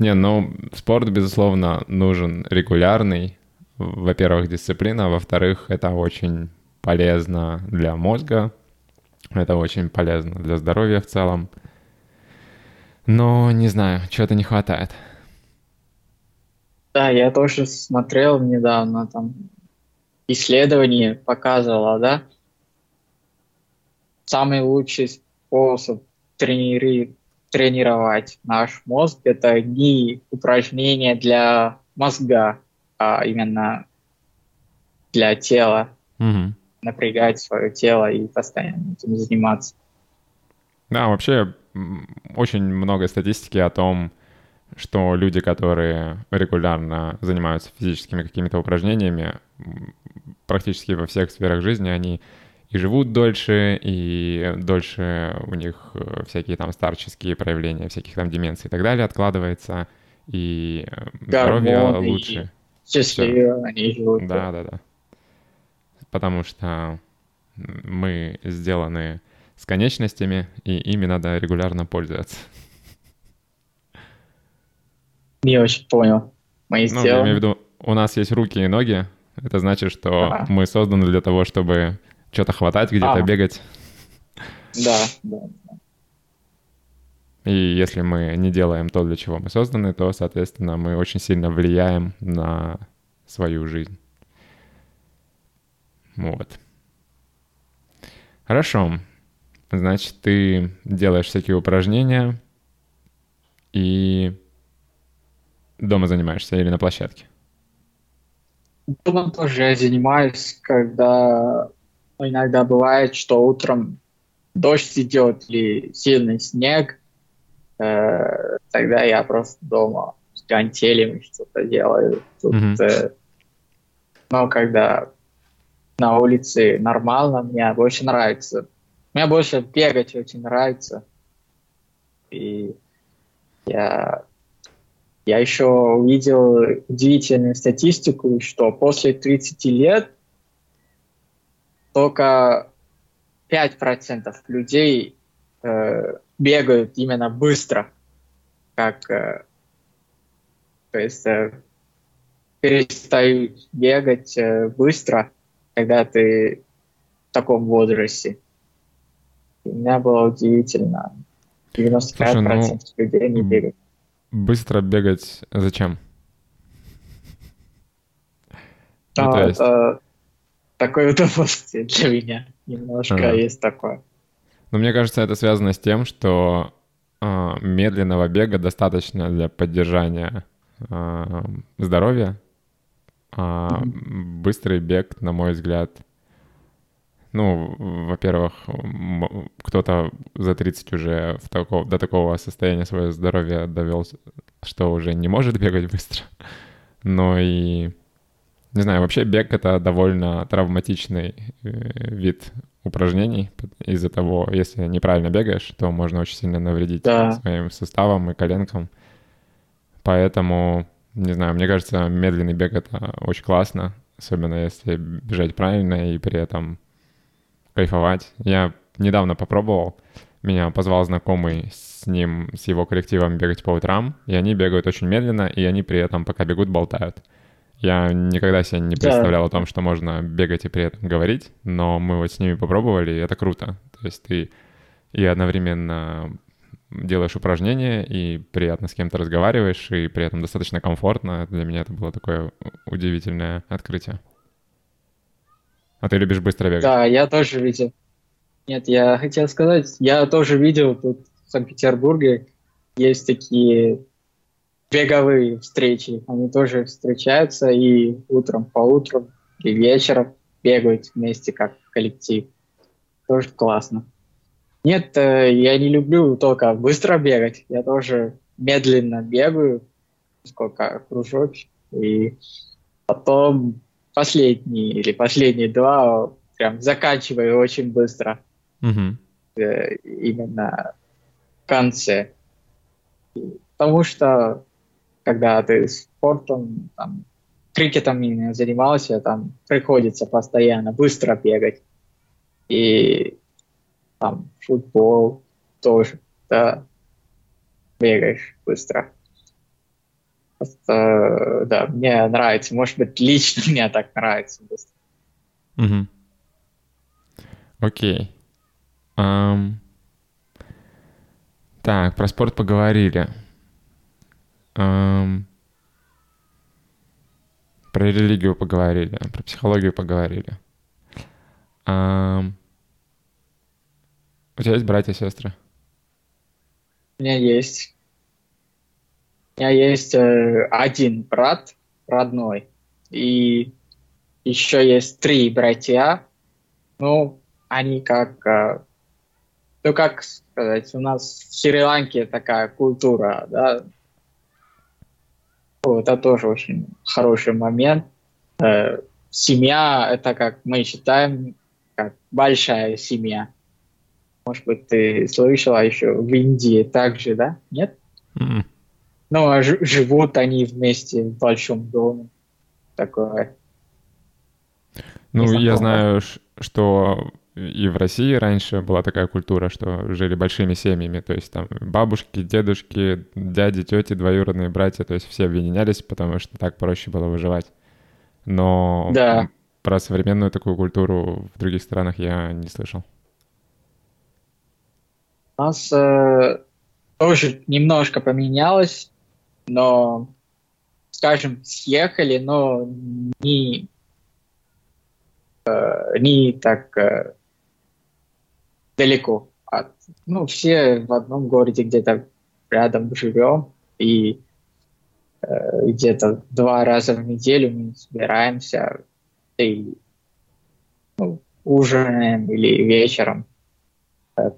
не, ну спорт безусловно нужен регулярный, во-первых дисциплина, во-вторых это очень полезно для мозга, это очень полезно для здоровья в целом. Но, не знаю, чего-то не хватает. Да, я тоже смотрел недавно, там, исследование показывало, да? Самый лучший способ трени- тренировать наш мозг – это не упражнения для мозга, а именно для тела. Угу. Напрягать свое тело и постоянно этим заниматься. Да, вообще... Очень много статистики о том, что люди, которые регулярно занимаются физическими какими-то упражнениями, практически во всех сферах жизни, они и живут дольше, и дольше у них всякие там старческие проявления, всяких там деменций и так далее откладывается, и здоровье Гормоны лучше. Счастливее они живут. Да, да, да. Потому что мы сделаны... с конечностями, и ими надо регулярно пользоваться. Не очень понял. Мои ну, я имею в виду, у нас есть руки и ноги. Это значит, что ага. мы созданы для того, чтобы что-то хватать, где-то а. бегать. Да, да. И если мы не делаем то, для чего мы созданы, то, соответственно, мы очень сильно влияем на свою жизнь. Вот. Хорошо. Значит, ты делаешь всякие упражнения и дома занимаешься или на площадке? Дома тоже я занимаюсь, когда иногда бывает, что утром дождь идет или сильный снег, э, тогда я просто дома с гантелями что-то делаю. Тут, mm-hmm. э, но когда на улице нормально, мне больше нравится. Мне больше бегать очень нравится. И я, я еще увидел удивительную статистику, что после тридцати лет только пять процентов людей э, бегают именно быстро. Как, э, то есть э, перестают бегать э, быстро, когда ты в таком возрасте. У меня было удивительно. девяносто пять процентов Слушай, ну, людей не бегают. Быстро бегать зачем? Да, ну, это такое удовольствие для меня. Немножко ага. есть такое. Но мне кажется, это связано с тем, что э, медленного бега достаточно для поддержания э, здоровья. А mm-hmm. быстрый бег, на мой взгляд... Ну, во-первых, кто-то за тридцать уже в тако, до такого состояния своего здоровья довел, что уже не может бегать быстро. Но и, не знаю, вообще бег — это довольно травматичный вид упражнений. Из-за того, если неправильно бегаешь, то можно очень сильно навредить да. своим суставам и коленкам. Поэтому, не знаю, мне кажется, медленный бег — это очень классно, особенно если бежать правильно и при этом... кайфовать. Я недавно попробовал, меня позвал знакомый с ним, с его коллективом бегать по утрам, и они бегают очень медленно, и они при этом, пока бегут, болтают. Я никогда себе не представлял да. о том, что можно бегать и при этом говорить, но мы вот с ними попробовали, и это круто. То есть ты и одновременно делаешь упражнения, и приятно с кем-то разговариваешь, и при этом достаточно комфортно. Для меня это было такое удивительное открытие. А ты любишь быстро бегать? Да, я тоже видел. Нет, я хотел сказать, я тоже видел тут в Санкт-Петербурге есть такие беговые встречи. Они тоже встречаются и утром по утрам, и вечером бегают вместе как коллектив. Тоже классно. Нет, я не люблю только быстро бегать. Я тоже медленно бегаю, сколько кружок, и потом... Последний или последние два прям заканчиваю очень быстро. Угу. Э, именно в конце. Потому что, когда ты спортом, там, крикетом именно занимался, там приходится постоянно быстро бегать. И там футбол тоже, да, бегаешь быстро. Просто, да, мне нравится. Может быть, лично мне так нравится. Угу. Окей. Um... Так, про спорт поговорили. Um... Про религию поговорили, про психологию поговорили. Um... У тебя есть братья и сестры? У меня есть. У меня есть э, один брат, родной, и еще есть три братья. Ну, они как... Э, ну, как сказать, у нас в Шри-Ланке такая культура, да. Ну, это тоже очень хороший момент. Э, семья, это как мы считаем, как большая семья. Может быть, ты слышала еще в Индии также, да? Нет? Mm-hmm. Ну, а ж- живут они вместе в большом доме. Такое. Ну, я знаю, что и в России раньше была такая культура, что жили большими семьями, то есть там бабушки, дедушки, дяди, тети, двоюродные братья, то есть все объединялись, потому что так проще было выживать. Но да. про современную такую культуру в других странах я не слышал. У нас э, тоже немножко поменялось, но, скажем, съехали, но не, э, не так э, далеко от. Ну, все в одном городе где-то рядом живем, и э, где-то два раза в неделю мы собираемся и ну, ужинаем или вечером. Э,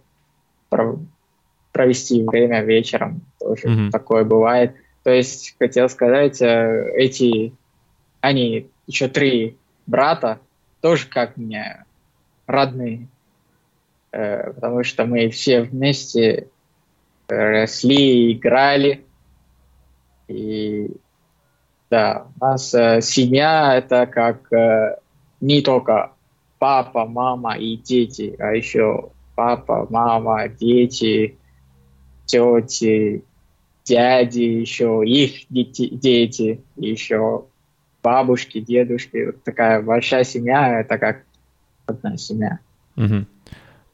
провести время вечером, тоже mm-hmm. такое бывает. То есть, хотел сказать, эти, они еще три брата, тоже как мне родные, потому что мы все вместе росли, играли, и да, у нас семья — это как не только папа, мама и дети, а еще папа, мама, дети, тети, дяди, еще их дети, дети, еще бабушки, дедушки. Вот такая большая семья, это как одна семья. Угу.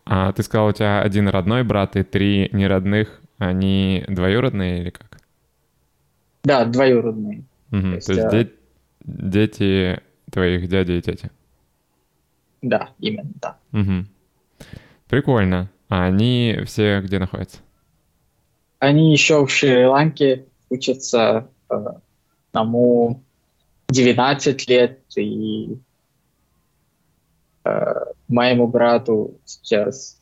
А ты сказал, у тебя один родной брат и три неродных, они двоюродные или как? Да, двоюродные. Угу. То есть, То есть а... де- дети твоих дяди и тети? Да, именно, да. Угу. Прикольно. А они все где находятся? Они еще в Шри-Ланке учатся, одному девятнадцать лет, и э, моему брату сейчас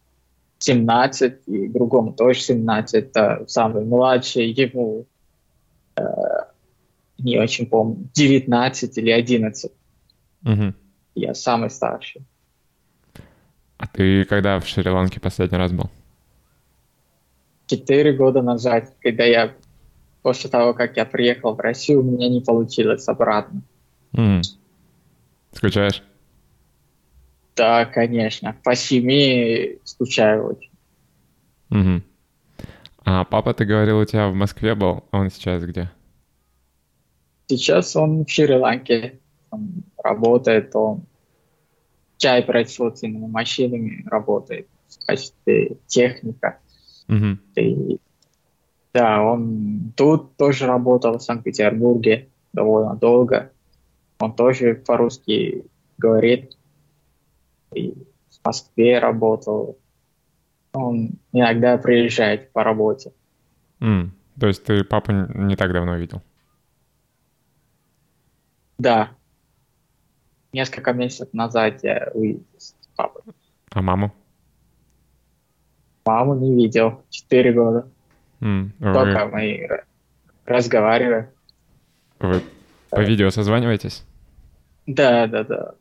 семнадцать, и другому тоже семнадцать, а самый младший, ему, э, не очень помню, девятнадцать или одиннадцать. Угу. Я самый старший. А ты когда в Шри-Ланке последний раз был? Четыре года назад, когда я... После того, как я приехал в Россию, у меня не получилось обратно. Mm. Скучаешь? Да, конечно. По семье скучаю очень. Mm-hmm. А папа, ты говорил, у тебя в Москве был? Он сейчас где? Сейчас он в Шри-Ланке. Он работает, он... чай производственными машинами работает в качестве техника. Mm-hmm. И, да, он тут тоже работал в Санкт-Петербурге довольно долго. Он тоже по-русски говорит. И в Москве работал. Он иногда приезжает по работе. Mm. То есть ты папу не так давно видел? Да. Несколько месяцев назад я увидел с папой. А маму? Маму не видел. Четыре года. Mm. Только Вы... мы разговариваем. Вы по видео созваниваетесь? Да, да, да.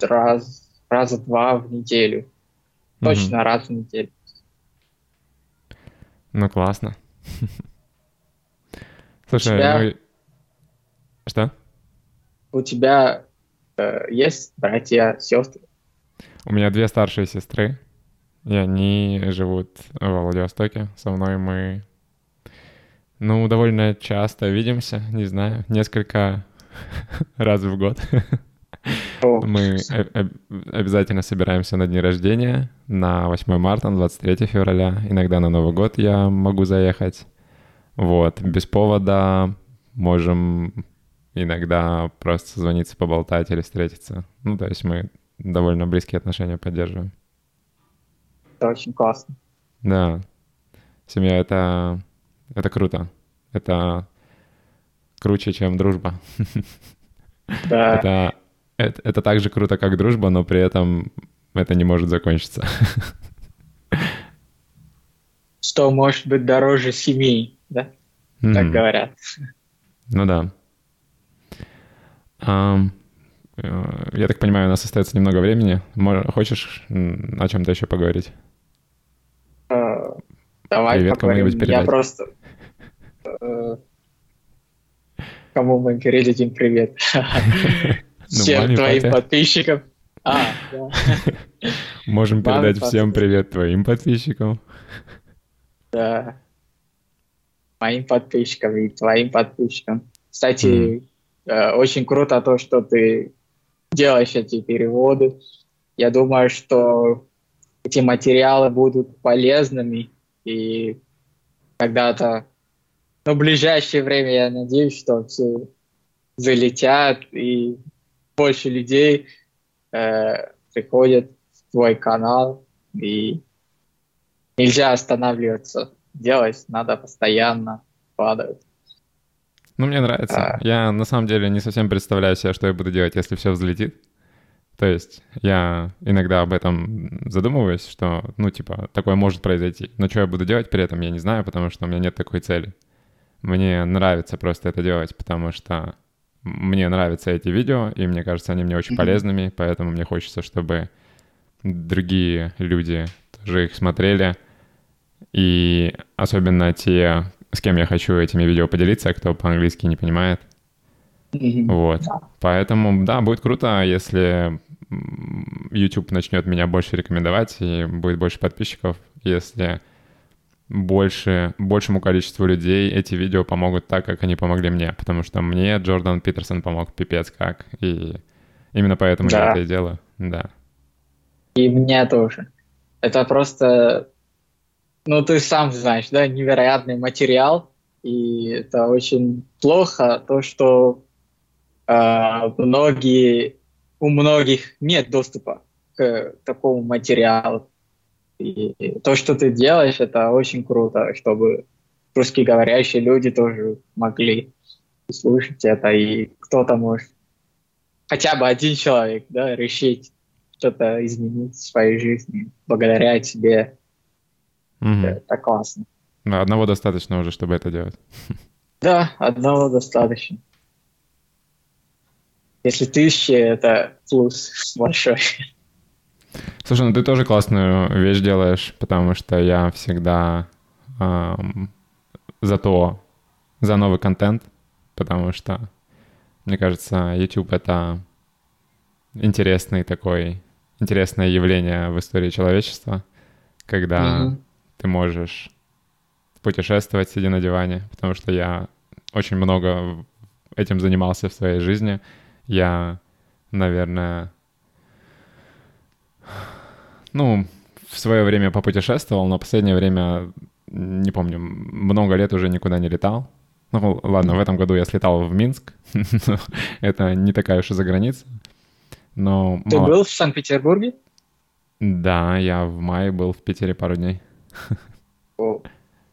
Раз, раза два в неделю. Точно mm-hmm. раз в неделю. Ну, классно. Слушай, тебя... ну... Что? У тебя э, есть братья, сестры? У меня две старшие сестры, и они живут во Владивостоке. Со мной мы, ну, довольно часто видимся, не знаю, несколько раз в год. Мы обязательно собираемся на дни рождения, на восьмое марта, на двадцать третье февраля. Иногда на Новый год я могу заехать. Вот, без повода можем... Иногда просто звониться, поболтать или встретиться. Ну, то есть мы довольно близкие отношения поддерживаем. Это очень классно. Да. Семья — это... это круто. Это круче, чем дружба. Да. Это... Это, это так же круто, как дружба, но при этом это не может закончиться. Что может быть дороже семьи, да? Mm-hmm. Так говорят. Ну да. Я так понимаю, у нас остается немного времени. Хочешь о чем-то еще поговорить? Давай Привет, поговорим. Кому-нибудь передать. Я просто... Кому мы передадим привет? Всем твоим подписчикам. А, да. Можем Вам передать подпис... всем привет твоим подписчикам. Да. Моим подписчикам и твоим подписчикам. Кстати, mm. очень круто то, что ты делаешь эти переводы. Я думаю, что эти материалы будут полезными. И когда-то, ну, в ближайшее время, я надеюсь, что все залетят и больше людей э, приходят в твой канал. И нельзя останавливаться. Делать надо постоянно, падать. Ну, мне нравится. А... Я, на самом деле, не совсем представляю себе, что я буду делать, если все взлетит. То есть я иногда об этом задумываюсь, что, ну, типа, такое может произойти. Но что я буду делать при этом, я не знаю, потому что у меня нет такой цели. Мне нравится просто это делать, потому что мне нравятся эти видео, и мне кажется, они мне очень mm-hmm. полезными, поэтому мне хочется, чтобы другие люди тоже их смотрели. И особенно те, с кем я хочу этими видео поделиться, кто по-английски не понимает. Mm-hmm. Вот. Yeah. Поэтому, да, будет круто, если YouTube начнет меня больше рекомендовать и будет больше подписчиков, если больше, большему количеству людей эти видео помогут так, как они помогли мне. Потому что мне Джордан Питерсон помог пипец как. И именно поэтому yeah. я это и делаю. Да. И мне тоже. Это просто... Ну, ты сам знаешь, да, невероятный материал, и это очень плохо, то, что э, многие, у многих нет доступа к такому материалу. И то, что ты делаешь, это очень круто, чтобы русскоговорящие люди тоже могли слушать это, и кто-то может, хотя бы один человек, да, решить что-то изменить в своей жизни благодаря тебе. Угу. Это классно. Но одного достаточно уже, чтобы это делать. Да, одного достаточно. Если тысячи, это плюс большой. Слушай, ну ты тоже классную вещь делаешь, потому что я всегда эм, за то, за новый контент, потому что, мне кажется, YouTube — это интересный такой, интересное явление в истории человечества, когда... Угу. Ты можешь путешествовать, сидя на диване, потому что я очень много этим занимался в своей жизни. Я, наверное, ну, в свое время попутешествовал, но в последнее время, не помню, много лет уже никуда не летал. Ну, ладно, в этом году я слетал в Минск. Это не такая уж и за граница. Но ты мало... был в Санкт-Петербурге? Да, я в мае был в Питере пару дней. О,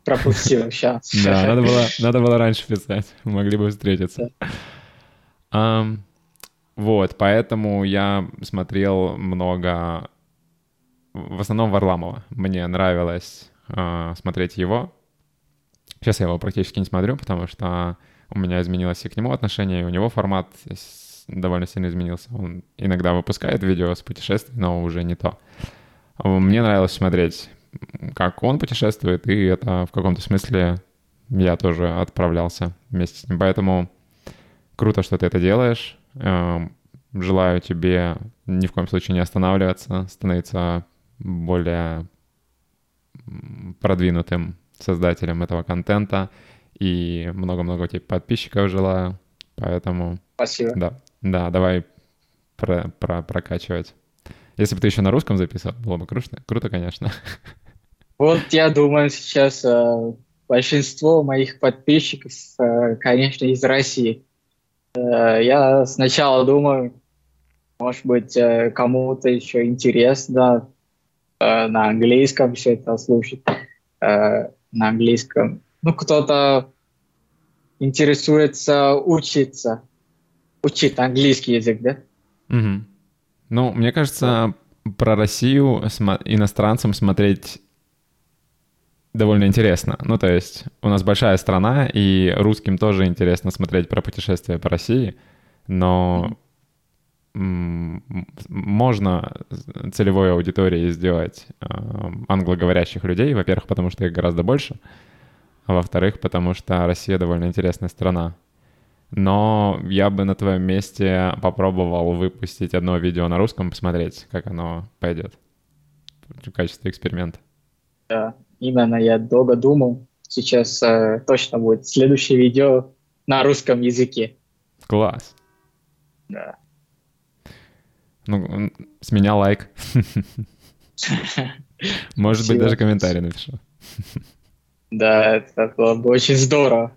пропустил сейчас. Да, надо было, надо было раньше писать, могли бы встретиться. Да. Um, вот, поэтому я смотрел много, в основном Варламова. Мне нравилось uh, смотреть его. Сейчас я его практически не смотрю, потому что у меня изменилось и к нему отношение, и у него формат довольно сильно изменился. Он иногда выпускает видео с путешествий, но уже не то. Мне нравилось смотреть, как он путешествует, и это в каком-то смысле я тоже отправлялся вместе с ним. Поэтому круто, что ты это делаешь. Желаю тебе ни в коем случае не останавливаться, становиться более продвинутым создателем этого контента. И много-много тебе подписчиков желаю. Поэтому... Спасибо. Да, да, давай про- про- прокачивать. Если бы ты еще на русском записал, было бы круто, круто, конечно. Вот я думаю, сейчас э, большинство моих подписчиков, э, конечно, из России. Э, я сначала думаю, может быть, э, кому-то еще интересно э, на английском все это слушать. Э, на английском. Ну, кто-то интересуется учиться. Учит английский язык, да? Угу. Ну, мне кажется, про Россию иностранцам смотреть довольно интересно. Ну, то есть у нас большая страна, и русским тоже интересно смотреть про путешествия по России, но можно целевой аудиторией сделать англоговорящих людей, во-первых, потому что их гораздо больше, а во-вторых, потому что Россия довольно интересная страна. но я бы на твоем месте попробовал выпустить одно видео на русском, посмотреть, как оно пойдет в качестве эксперимента. Да, именно я долго думал. Сейчас э, точно будет следующее видео на русском языке. Класс. Да. Ну, с меня лайк. Может быть, даже комментарий напишу. Да, это было бы очень здорово.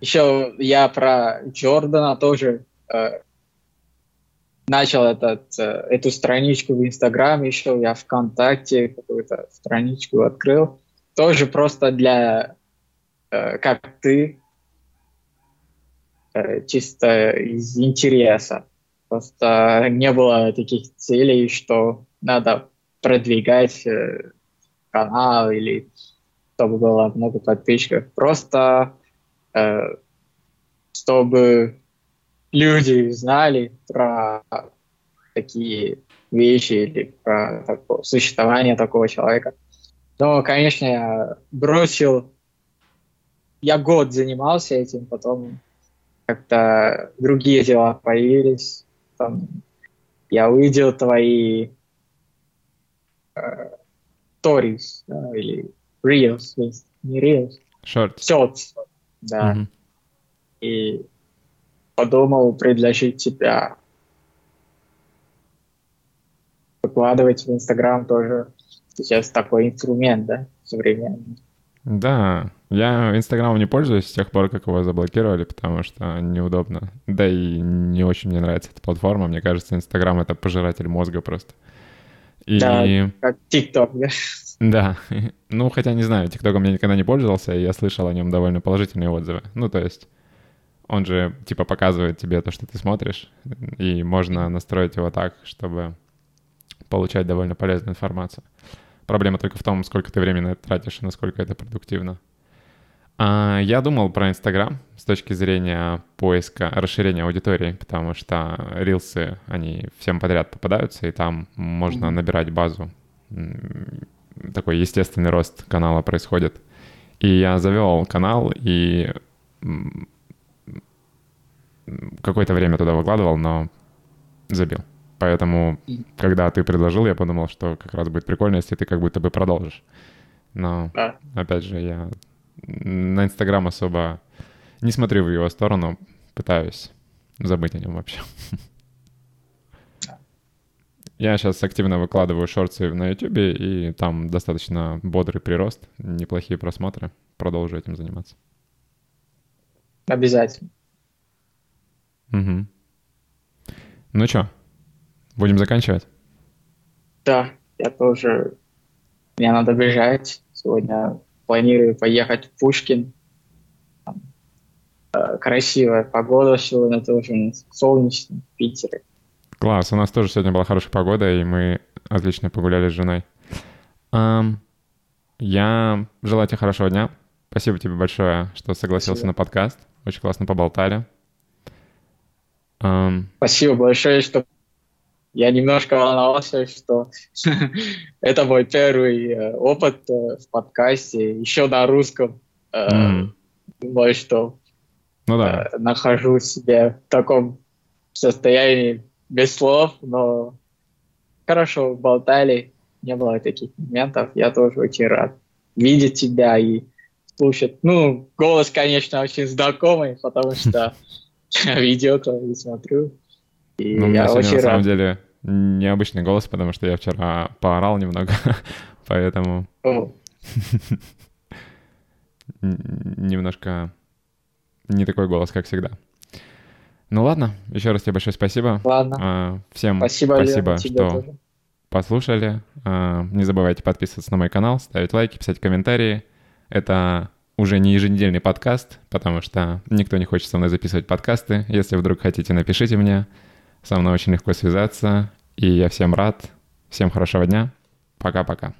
Еще я про Джордана тоже э, начал этот, э, эту страничку в Инстаграме, еще я ВКонтакте какую-то страничку открыл. Тоже просто для, э, как ты, э, чисто из интереса. Просто не было таких целей, что надо продвигать э, канал или чтобы было много подписчиков. Просто э, чтобы люди знали про такие вещи или про такое, существование такого человека. Но, конечно, я бросил, я год занимался этим, потом как-то другие дела появились, там, я увидел твои stories, э, да, или reels, не reels, shorts, shorts да, mm-hmm. и подумал предложить тебя выкладывать в Инстаграм тоже. Сейчас такой инструмент, да, современный. Да, я Инстаграмом не пользуюсь с тех пор, как его заблокировали, потому что неудобно. Да и не очень мне нравится эта платформа. Мне кажется, Инстаграм — это пожиратель мозга просто. И... Да, как ТикТок, да? Да. Ну, хотя не знаю, ТикТоком я никогда не пользовался, и я слышал о нем довольно положительные отзывы. Ну, то есть он же типа показывает тебе то, что ты смотришь, и можно настроить его так, чтобы получать довольно полезную информацию. Проблема только в том, сколько ты времени на это тратишь и насколько это продуктивно. А, я думал про Инстаграм с точки зрения поиска, расширения аудитории, потому что рилсы, они всем подряд попадаются, и там можно набирать базу. Такой естественный рост канала происходит. И я завел канал и какое-то время туда выкладывал, но забил. Поэтому, когда ты предложил, я подумал, что как раз будет прикольно, если ты как будто бы продолжишь. Но, да. Опять же, я на Инстаграм особо не смотрю в его сторону, пытаюсь забыть о нем вообще. Да. Я сейчас активно выкладываю шорты на YouTube, и там достаточно бодрый прирост, неплохие просмотры. Продолжу этим заниматься. Обязательно. Угу. Ну чё? Будем заканчивать? Да, я тоже... Мне надо бежать. Сегодня планирую поехать в Птушкин. Там, э, красивая погода сегодня тоже. Солнечно в Питере. Класс, у нас тоже сегодня была хорошая погода, и мы отлично погуляли с женой. Um, я желаю тебе хорошего дня. Спасибо тебе большое, что согласился Спасибо. На подкаст. Очень классно поболтали. Um, Спасибо большое, что... Я немножко волновался, что это мой первый э, опыт э, в подкасте, еще на русском. Э, mm. Думаю, что ну, да. э, нахожу себя в таком состоянии без слов, но хорошо болтали, не было таких моментов. Я тоже очень рад видеть тебя и слушать. Ну, голос, конечно, очень знакомый, потому что видео-то не смотрю. И ну, у меня сегодня, на рад. Самом деле, необычный голос, потому что я вчера поорал немного, поэтому немножко не такой голос, как всегда. Ну ладно, еще раз тебе большое спасибо. Ладно. Всем спасибо, спасибо что послушали. Не забывайте подписываться на мой канал, ставить лайки, писать комментарии. Это уже не еженедельный подкаст, потому что никто не хочет со мной записывать подкасты. Если вдруг хотите, напишите мне. Со мной очень легко связаться, и я всем рад. Всем хорошего дня. Пока-пока.